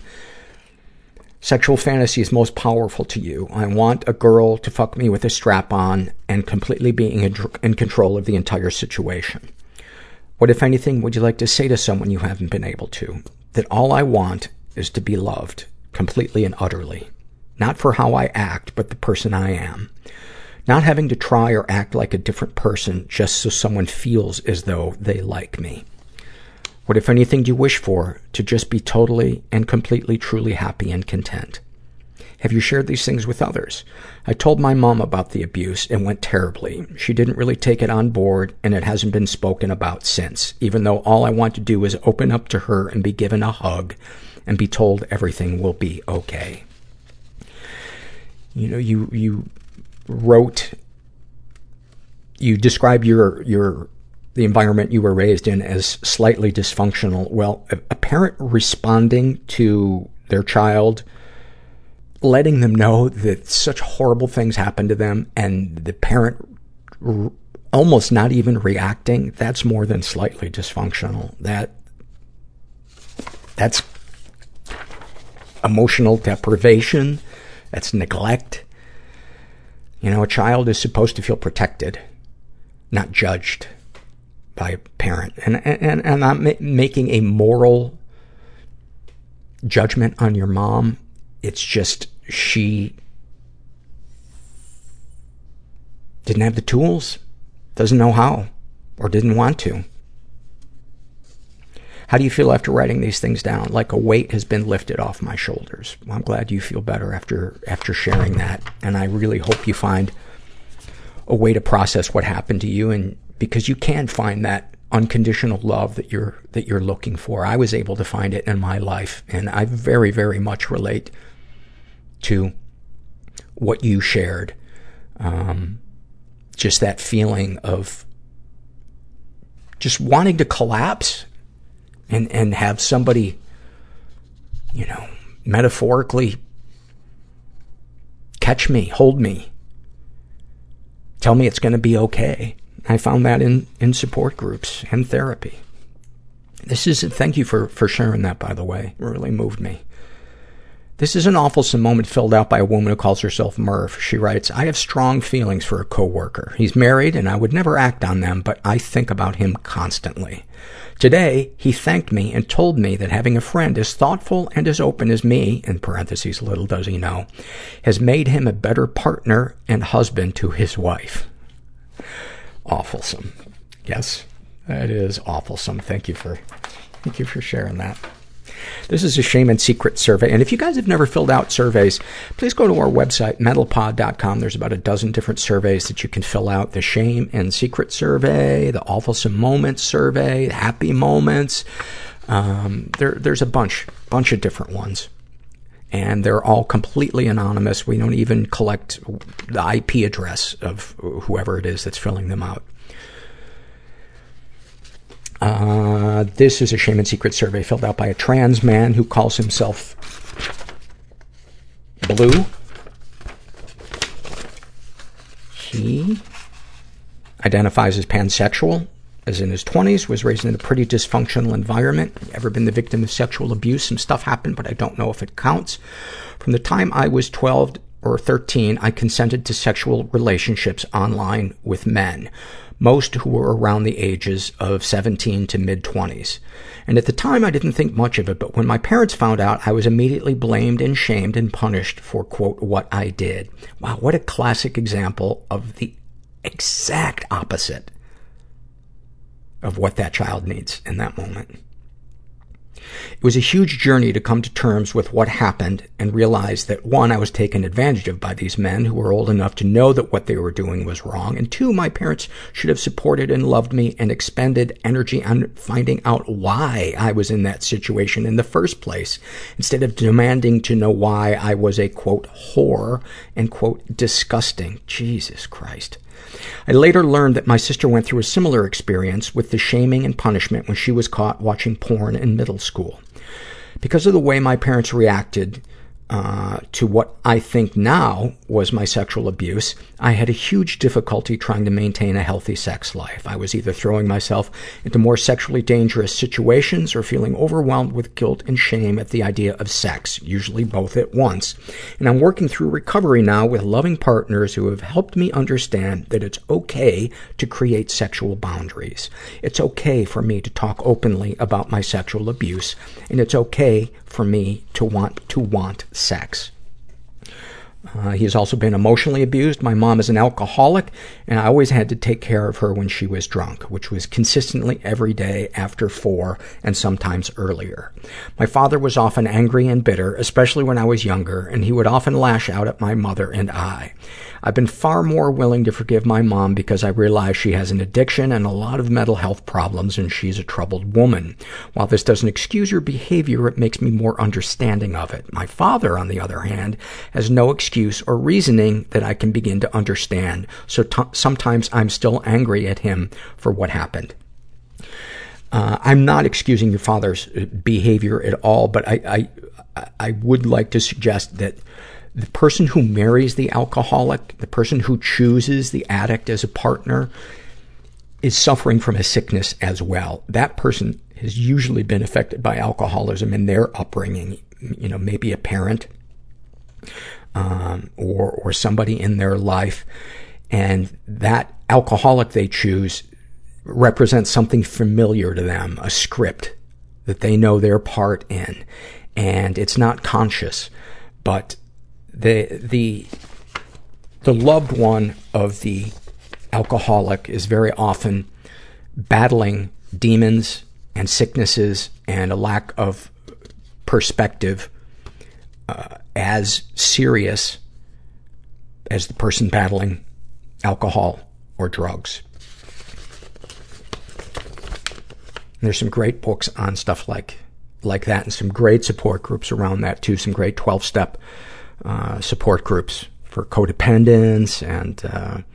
Sexual fantasy is most powerful to you. I want a girl to fuck me with a strap on and completely being in control of the entire situation. What, if anything, would you like to say to someone you haven't been able to? That all I want is to be loved completely and utterly. Not for how I act, but the person I am. Not having to try or act like a different person just so someone feels as though they like me. What, if anything, do you wish for? To just be totally and completely, truly happy and content. Have you shared these things with others? I told my mom about the abuse and went terribly. She didn't really take it on board, and it hasn't been spoken about since, even though all I want to do is open up to her and be given a hug and be told everything will be okay. You know, you wrote, you describe the environment you were raised in as slightly dysfunctional. Well, a parent responding to their child, letting them know that such horrible things happened to them, and the parent almost not even reacting, that's more than slightly dysfunctional. That's emotional deprivation. That's neglect. You know, a child is supposed to feel protected, not judged by a parent. And I'm making a moral judgment on your mom. It's just she didn't have the tools, doesn't know how, or didn't want to. How do you feel after writing these things down? Like a weight has been lifted off my shoulders. Well, I'm glad you feel better after sharing that. And I really hope you find a way to process what happened to you, and because you can find that unconditional love that you're looking for. I was able to find it in my life, and I very, very much relate to what you shared. Just that feeling of just wanting to collapse and have somebody, you know, metaphorically catch me, hold me, tell me it's going to be okay. I found that in support groups and therapy. Thank you for sharing that, by the way. It really moved me. This is an awfulsome moment filled out by a woman who calls herself Murph. She writes, I have strong feelings for a coworker. He's married and I would never act on them, but I think about him constantly. Today, he thanked me and told me that having a friend as thoughtful and as open as me, in parentheses, little does he know, has made him a better partner and husband to his wife. Awfulsome. Yes, that is awfulsome. Thank you for sharing that. This is a shame and secret survey. And if you guys have never filled out surveys, please go to our website, mentalpod.com. There's about a dozen different surveys that you can fill out. The shame and secret survey, the awfulsome moments survey, happy moments. There's a bunch of different ones. And they're all completely anonymous. We don't even collect the IP address of whoever it is that's filling them out. This is a shame and secret survey filled out by a trans man who calls himself Blue. He identifies as pansexual, is in his 20s, was raised in a pretty dysfunctional environment. Ever been the victim of sexual abuse? Some stuff happened, but I don't know if it counts. From the time I was 12 or 13, I consented to sexual relationships online with men, most who were around the ages of 17 to mid-20s. And at the time, I didn't think much of it, but when my parents found out, I was immediately blamed and shamed and punished for, quote, what I did. Wow, what a classic example of the exact opposite of what that child needs in that moment. It was a huge journey to come to terms with what happened and realize that, one, I was taken advantage of by these men who were old enough to know that what they were doing was wrong, and two, my parents should have supported and loved me and expended energy on finding out why I was in that situation in the first place, instead of demanding to know why I was a, quote, whore and, quote, disgusting. Jesus Christ. I later learned that my sister went through a similar experience with the shaming and punishment when she was caught watching porn in middle school. Because of the way my parents reacted to what I think now was my sexual abuse, I had a huge difficulty trying to maintain a healthy sex life. I was either throwing myself into more sexually dangerous situations or feeling overwhelmed with guilt and shame at the idea of sex, usually both at once. And I'm working through recovery now with loving partners who have helped me understand that it's okay to create sexual boundaries. It's okay for me to talk openly about my sexual abuse, and it's okay for me to want sex. He has also been emotionally abused. My mom is an alcoholic, and I always had to take care of her when she was drunk, which was consistently every day after 4 and sometimes earlier. My father was often angry and bitter, especially when I was younger, and he would often lash out at my mother and I. I've been far more willing to forgive my mom because I realize she has an addiction and a lot of mental health problems, and she's a troubled woman. While this doesn't excuse her behavior, it makes me more understanding of it. My father, on the other hand, has no excuse or reasoning that I can begin to understand, so sometimes I'm still angry at him for what happened. I'm not excusing your father's behavior at all, but I would like to suggest that the person who marries the alcoholic, the person who chooses the addict as a partner, is suffering from a sickness as well. That person has usually been affected by alcoholism in their upbringing, you know, maybe a parent, or somebody in their life. And that alcoholic they choose represents something familiar to them, a script that they know their part in. And it's not conscious, but the loved one of the alcoholic is very often battling demons and sicknesses and a lack of perspective as serious as the person battling alcohol or drugs. And there's some great books on stuff like that, and some great support groups around that too, some great 12-step support groups for codependence and,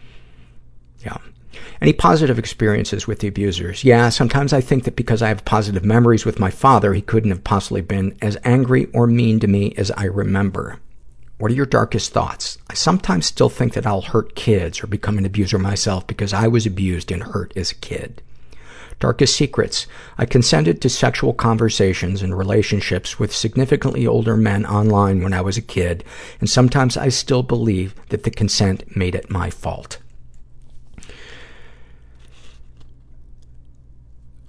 yeah. Any positive experiences with the abusers? Yeah, sometimes I think that because I have positive memories with my father, he couldn't have possibly been as angry or mean to me as I remember. What are your darkest thoughts? I sometimes still think that I'll hurt kids or become an abuser myself because I was abused and hurt as a kid. Darkest secrets. I consented to sexual conversations and relationships with significantly older men online when I was a kid, and sometimes I still believe that the consent made it my fault.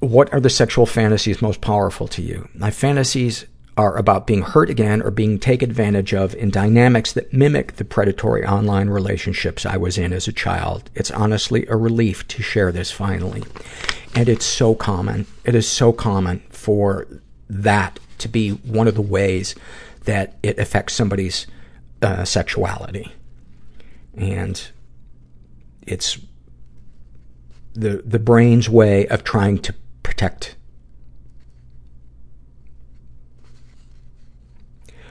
What are the sexual fantasies most powerful to you? My fantasies are about being hurt again or being taken advantage of in dynamics that mimic the predatory online relationships I was in as a child. It's honestly a relief to share this finally. And it's so common. It is so common for that to be one of the ways that it affects somebody's sexuality. And it's the brain's way of trying to protect.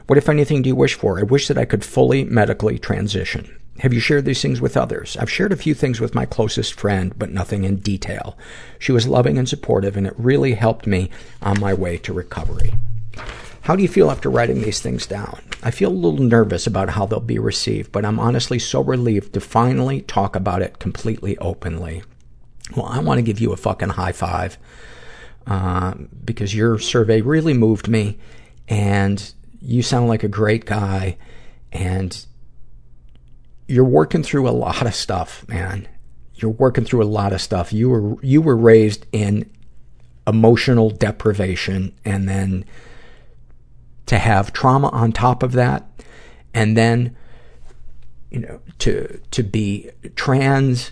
What, if anything, do you wish for? I wish that I could fully medically transition. Have you shared these things with others? I've shared a few things with my closest friend, but nothing in detail. She was loving and supportive, and it really helped me on my way to recovery. How do you feel after writing these things down? I feel a little nervous about how they'll be received, but I'm honestly so relieved to finally talk about it completely openly. Well, I want to give you a fucking high five, because your survey really moved me, and you sound like a great guy, and you're working through a lot of stuff, man. You're working through a lot of stuff. You were raised in emotional deprivation, and then to have trauma on top of that, and then, you know, to be trans,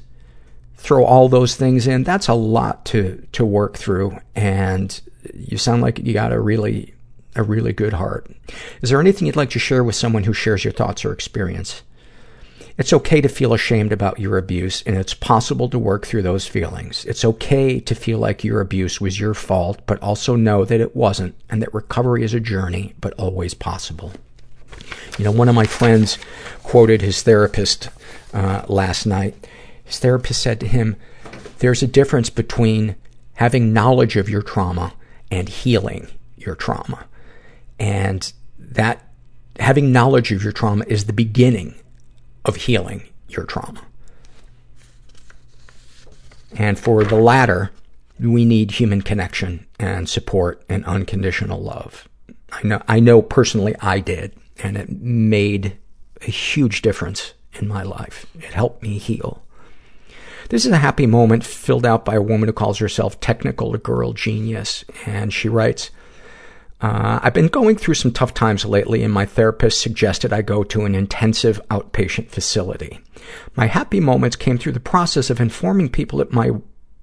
throw all those things in. That's a lot to work through, and you sound like you got a really good heart. Is there anything you'd like to share with someone who shares your thoughts or experience? It's okay to feel ashamed about your abuse, and it's possible to work through those feelings. It's okay to feel like your abuse was your fault, but also know that it wasn't, and that recovery is a journey, but always possible. You know, one of my friends quoted his therapist last night. His therapist said to him, there's a difference between having knowledge of your trauma and healing your trauma. And that having knowledge of your trauma is the beginning of healing your trauma. And for the latter, we need human connection and support and unconditional love. I know personally I did, and it made a huge difference in my life. It helped me heal. This is a happy moment filled out by a woman who calls herself Technical Girl Genius, and she writes, I've been going through some tough times lately, and my therapist suggested I go to an intensive outpatient facility. My happy moments came through the process of informing people at my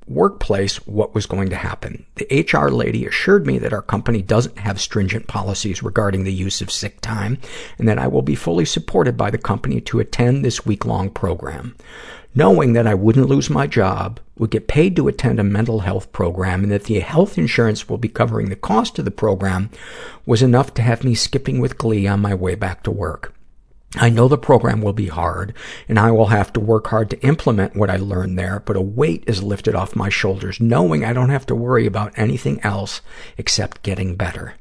workplace what was going to happen. The HR lady assured me that our company doesn't have stringent policies regarding the use of sick time, and that I will be fully supported by the company to attend this week-long program. Knowing that I wouldn't lose my job, would get paid to attend a mental health program, and that the health insurance will be covering the cost of the program was enough to have me skipping with glee on my way back to work. I know the program will be hard, and I will have to work hard to implement what I learned there, but a weight is lifted off my shoulders, knowing I don't have to worry about anything else except getting better.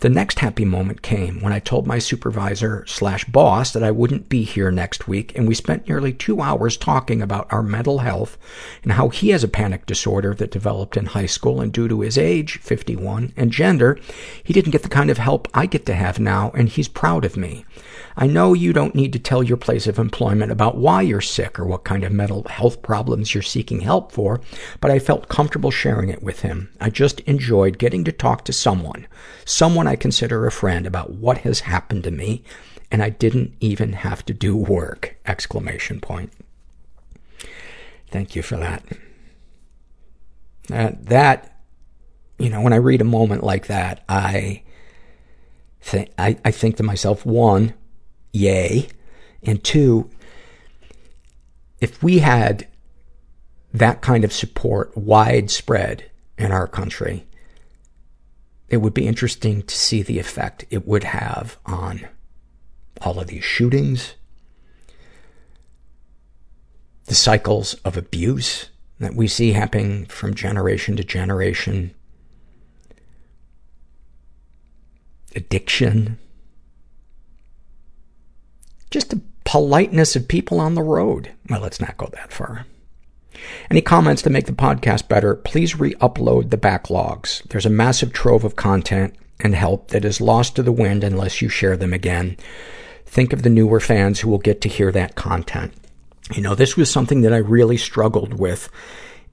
The next happy moment came when I told my supervisor/boss that I wouldn't be here next week, and we spent nearly 2 hours talking about our mental health and how he has a panic disorder that developed in high school, and due to his age, 51, and gender, he didn't get the kind of help I get to have now, and he's proud of me. I know you don't need to tell your place of employment about why you're sick or what kind of mental health problems you're seeking help for, but I felt comfortable sharing it with him. I just enjoyed getting to talk to someone I consider a friend about what has happened to me, and I didn't even have to do work! ! Thank you for that. That, you know, when I read a moment like that, I think to myself, one, yay, and two, if we had that kind of support widespread in our country, it would be interesting to see the effect it would have on all of these shootings, the cycles of abuse that we see happening from generation to generation, addiction, just the politeness of people on the road. Well, let's not go that far. Any comments to make the podcast better, please re-upload the backlogs. There's a massive trove of content and help that is lost to the wind unless you share them again. Think of the newer fans who will get to hear that content. You know, this was something that I really struggled with,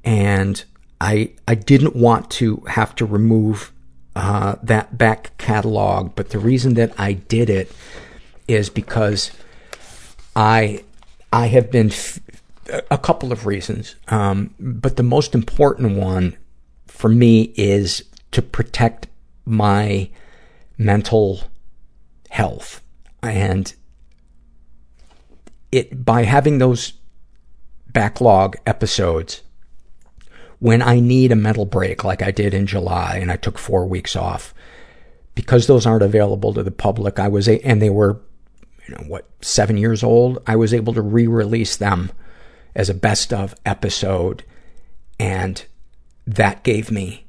and I didn't want to have to remove that back catalog, but the reason that I did it is because I have been... a couple of reasons, but the most important one for me is to protect my mental health. And it, by having those backlog episodes, when I need a mental break, like I did in July, and I took 4 weeks off, because those aren't available to the public, I was, and they were, 7 years old, I was able to re-release them as a best of episode, and that gave me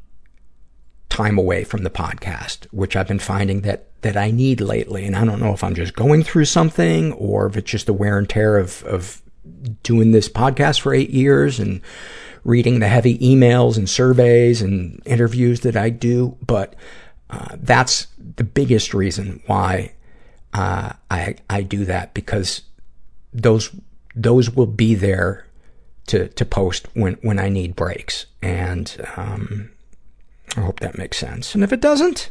time away from the podcast, which I've been finding that I need lately. And I don't know if I'm just going through something, or if it's just the wear and tear of doing this podcast for 8 years and reading the heavy emails and surveys and interviews that I do. But that's the biggest reason why I do that, because those will be there to post when I need breaks. And I hope that makes sense. And if it doesn't,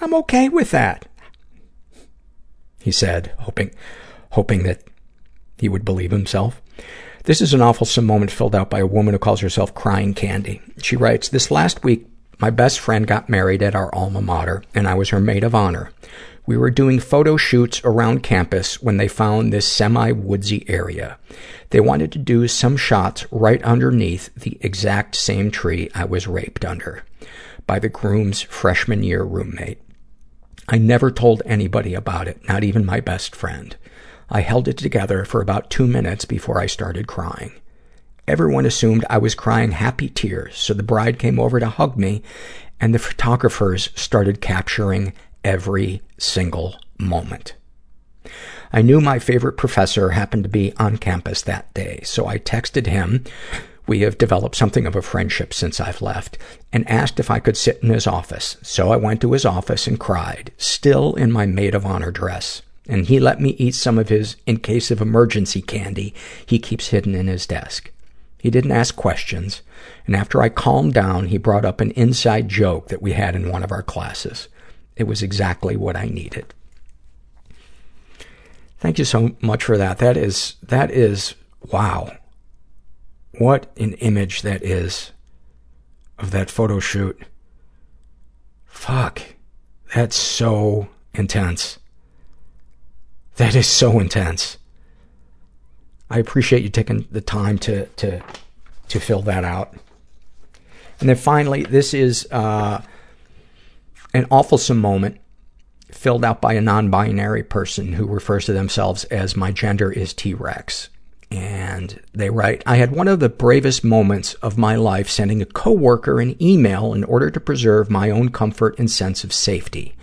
I'm okay with that, he said, hoping that he would believe himself. This is an awfulsome moment filled out by a woman who calls herself Crying Candy. She writes, "This last week, my best friend got married at our alma mater, and I was her maid of honor. We were doing photo shoots around campus when they found this semi-woodsy area. They wanted to do some shots right underneath the exact same tree I was raped under by the groom's freshman year roommate. I never told anybody about it, not even my best friend. I held it together for about 2 minutes before I started crying. Everyone assumed I was crying happy tears, so the bride came over to hug me, and the photographers started capturing every single moment. I knew my favorite professor happened to be on campus that day, so I texted him. We have developed something of a friendship since I've left, and asked if I could sit in his office. So I went to his office and cried, still in my maid of honor dress. And he let me eat some of his in case of emergency candy he keeps hidden in his desk. He didn't ask questions, and after I calmed down, he brought up an inside joke that we had in one of our classes. It was exactly what I needed." Thank you so much for that. That is, wow. What an image that is of that photo shoot. Fuck. That's so intense. That is so intense. I appreciate you taking the time to fill that out. And then finally, this is an awfulsome moment filled out by a non-binary person who refers to themselves as "my gender is T-Rex." And they write, "I had one of the bravest moments of my life sending a coworker an email in order to preserve my own comfort and sense of safety.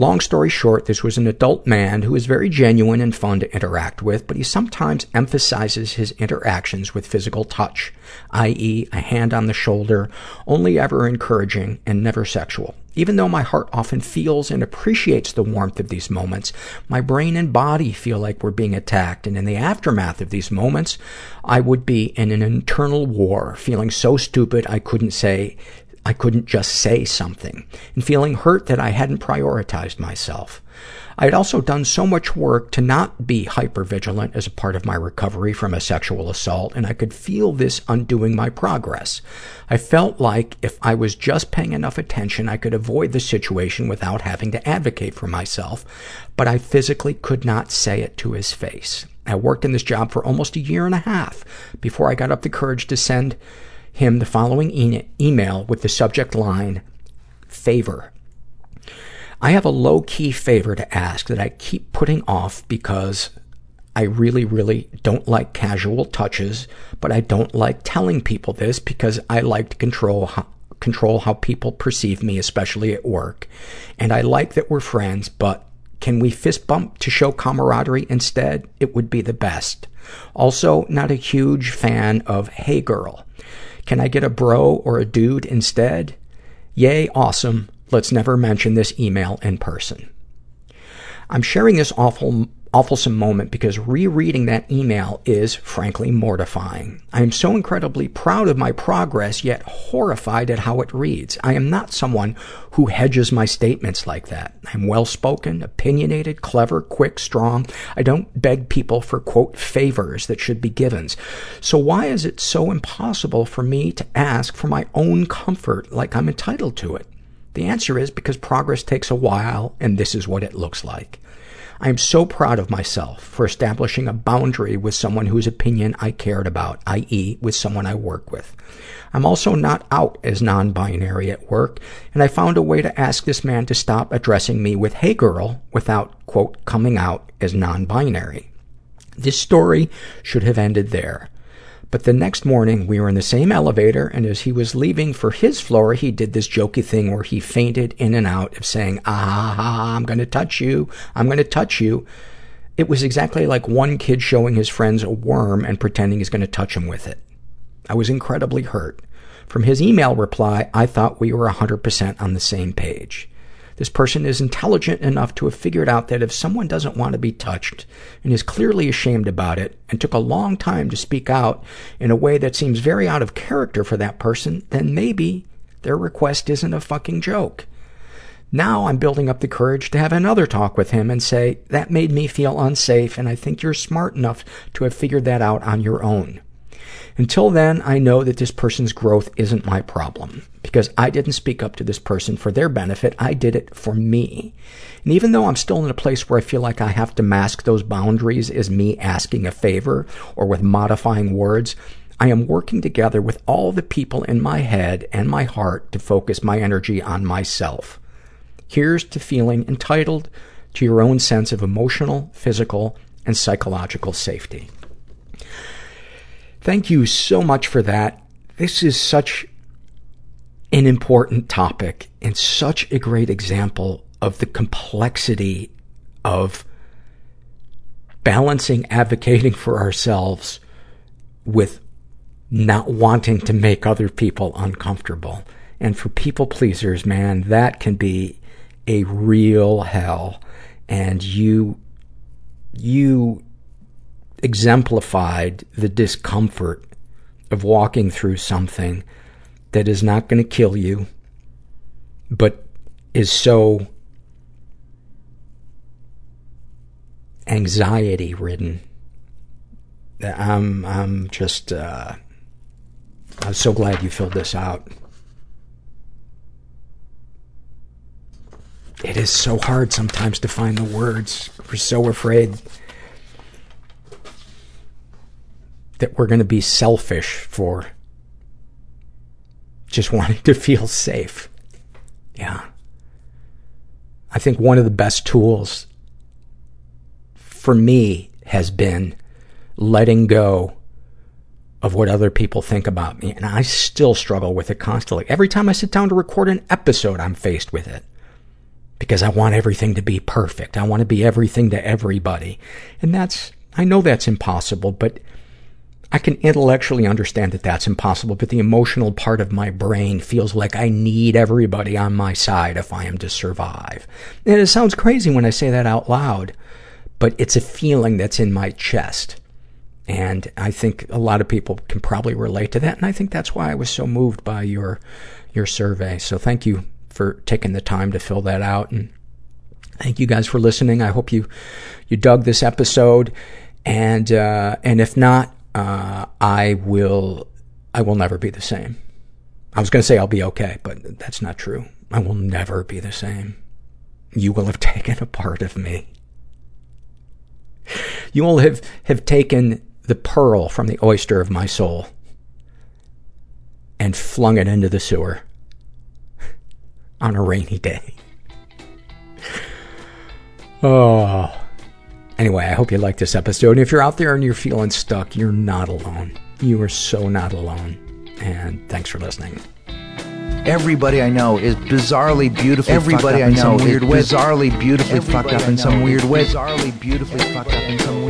Long story short, this was an adult man who is very genuine and fun to interact with, but he sometimes emphasizes his interactions with physical touch, i.e. a hand on the shoulder, only ever encouraging and never sexual. Even though my heart often feels and appreciates the warmth of these moments, my brain and body feel like we're being attacked, and in the aftermath of these moments, I would be in an internal war, feeling so stupid I couldn't just say something, and feeling hurt that I hadn't prioritized myself. I had also done so much work to not be hypervigilant as a part of my recovery from a sexual assault, and I could feel this undoing my progress. I felt like if I was just paying enough attention, I could avoid the situation without having to advocate for myself, but I physically could not say it to his face. I worked in this job for almost a year and a half before I got up the courage to send him the following email with the subject line, favor. I have a low-key favor to ask that I keep putting off because I really, really don't like casual touches, but I don't like telling people this because I like to control how people perceive me, especially at work. And I like that we're friends, but can we fist bump to show camaraderie instead? It would be the best. Also, not a huge fan of, hey girl. Can I get a bro or a dude instead? Yay, awesome. Let's never mention this email in person." I'm sharing this awfulsome moment because rereading that email is, frankly, mortifying. I am so incredibly proud of my progress, yet horrified at how it reads. I am not someone who hedges my statements like that. I'm well-spoken, opinionated, clever, quick, strong. I don't beg people for, quote, favors that should be givens. So why is it so impossible for me to ask for my own comfort like I'm entitled to it? The answer is because progress takes a while, and this is what it looks like. I am so proud of myself for establishing a boundary with someone whose opinion I cared about, i.e. with someone I work with. I'm also not out as non-binary at work, and I found a way to ask this man to stop addressing me with, "Hey girl," without, quote, coming out as non-binary. This story should have ended there. But the next morning, we were in the same elevator, and as he was leaving for his floor, he did this jokey thing where he feinted in and out of saying, "Ah, I'm going to touch you, I'm going to touch you." It was exactly like one kid showing his friends a worm and pretending he's going to touch him with it. I was incredibly hurt. From his email reply, I thought we were 100% on the same page. This person is intelligent enough to have figured out that if someone doesn't want to be touched and is clearly ashamed about it and took a long time to speak out in a way that seems very out of character for that person, then maybe their request isn't a fucking joke. Now I'm building up the courage to have another talk with him and say, "That made me feel unsafe, and I think you're smart enough to have figured that out on your own." Until then, I know that this person's growth isn't my problem, because I didn't speak up to this person for their benefit. I did it for me. And even though I'm still in a place where I feel like I have to mask those boundaries as me asking a favor or with modifying words, I am working together with all the people in my head and my heart to focus my energy on myself. Here's to feeling entitled to your own sense of emotional, physical, and psychological safety. Thank you so much for that. This is such an important topic and such a great example of the complexity of balancing advocating for ourselves with not wanting to make other people uncomfortable. And for people pleasers, man, that can be a real hell. And you exemplified the discomfort of walking through something that is not going to kill you, but is so anxiety-ridden that I'm so glad you filled this out. It is so hard sometimes to find the words. We're so afraid that we're going to be selfish for just wanting to feel safe. Yeah. I think one of the best tools for me has been letting go of what other people think about me. And I still struggle with it constantly. Every time I sit down to record an episode, I'm faced with it. Because I want everything to be perfect. I want to be everything to everybody. And I know that's impossible, but I can intellectually understand that that's impossible, but the emotional part of my brain feels like I need everybody on my side if I am to survive. And it sounds crazy when I say that out loud, but it's a feeling that's in my chest. And I think a lot of people can probably relate to that, and I think that's why I was so moved by your survey. So thank you for taking the time to fill that out, and thank you guys for listening. I hope you dug this episode, and if not, I will never be the same. I was going to say I'll be okay, but that's not true. I will never be the same. You will have taken a part of me. You will have taken the pearl from the oyster of my soul and flung it into the sewer on a rainy day. Oh. Anyway, I hope you liked this episode. And if you're out there and you're feeling stuck, you're not alone. You are so not alone. And thanks for listening. Everybody I know is bizarrely beautifully fucked up in some weird way. Bizarrely beautifully fucked up in some weird way. Bizarrely beautifully fucked up in some weird way.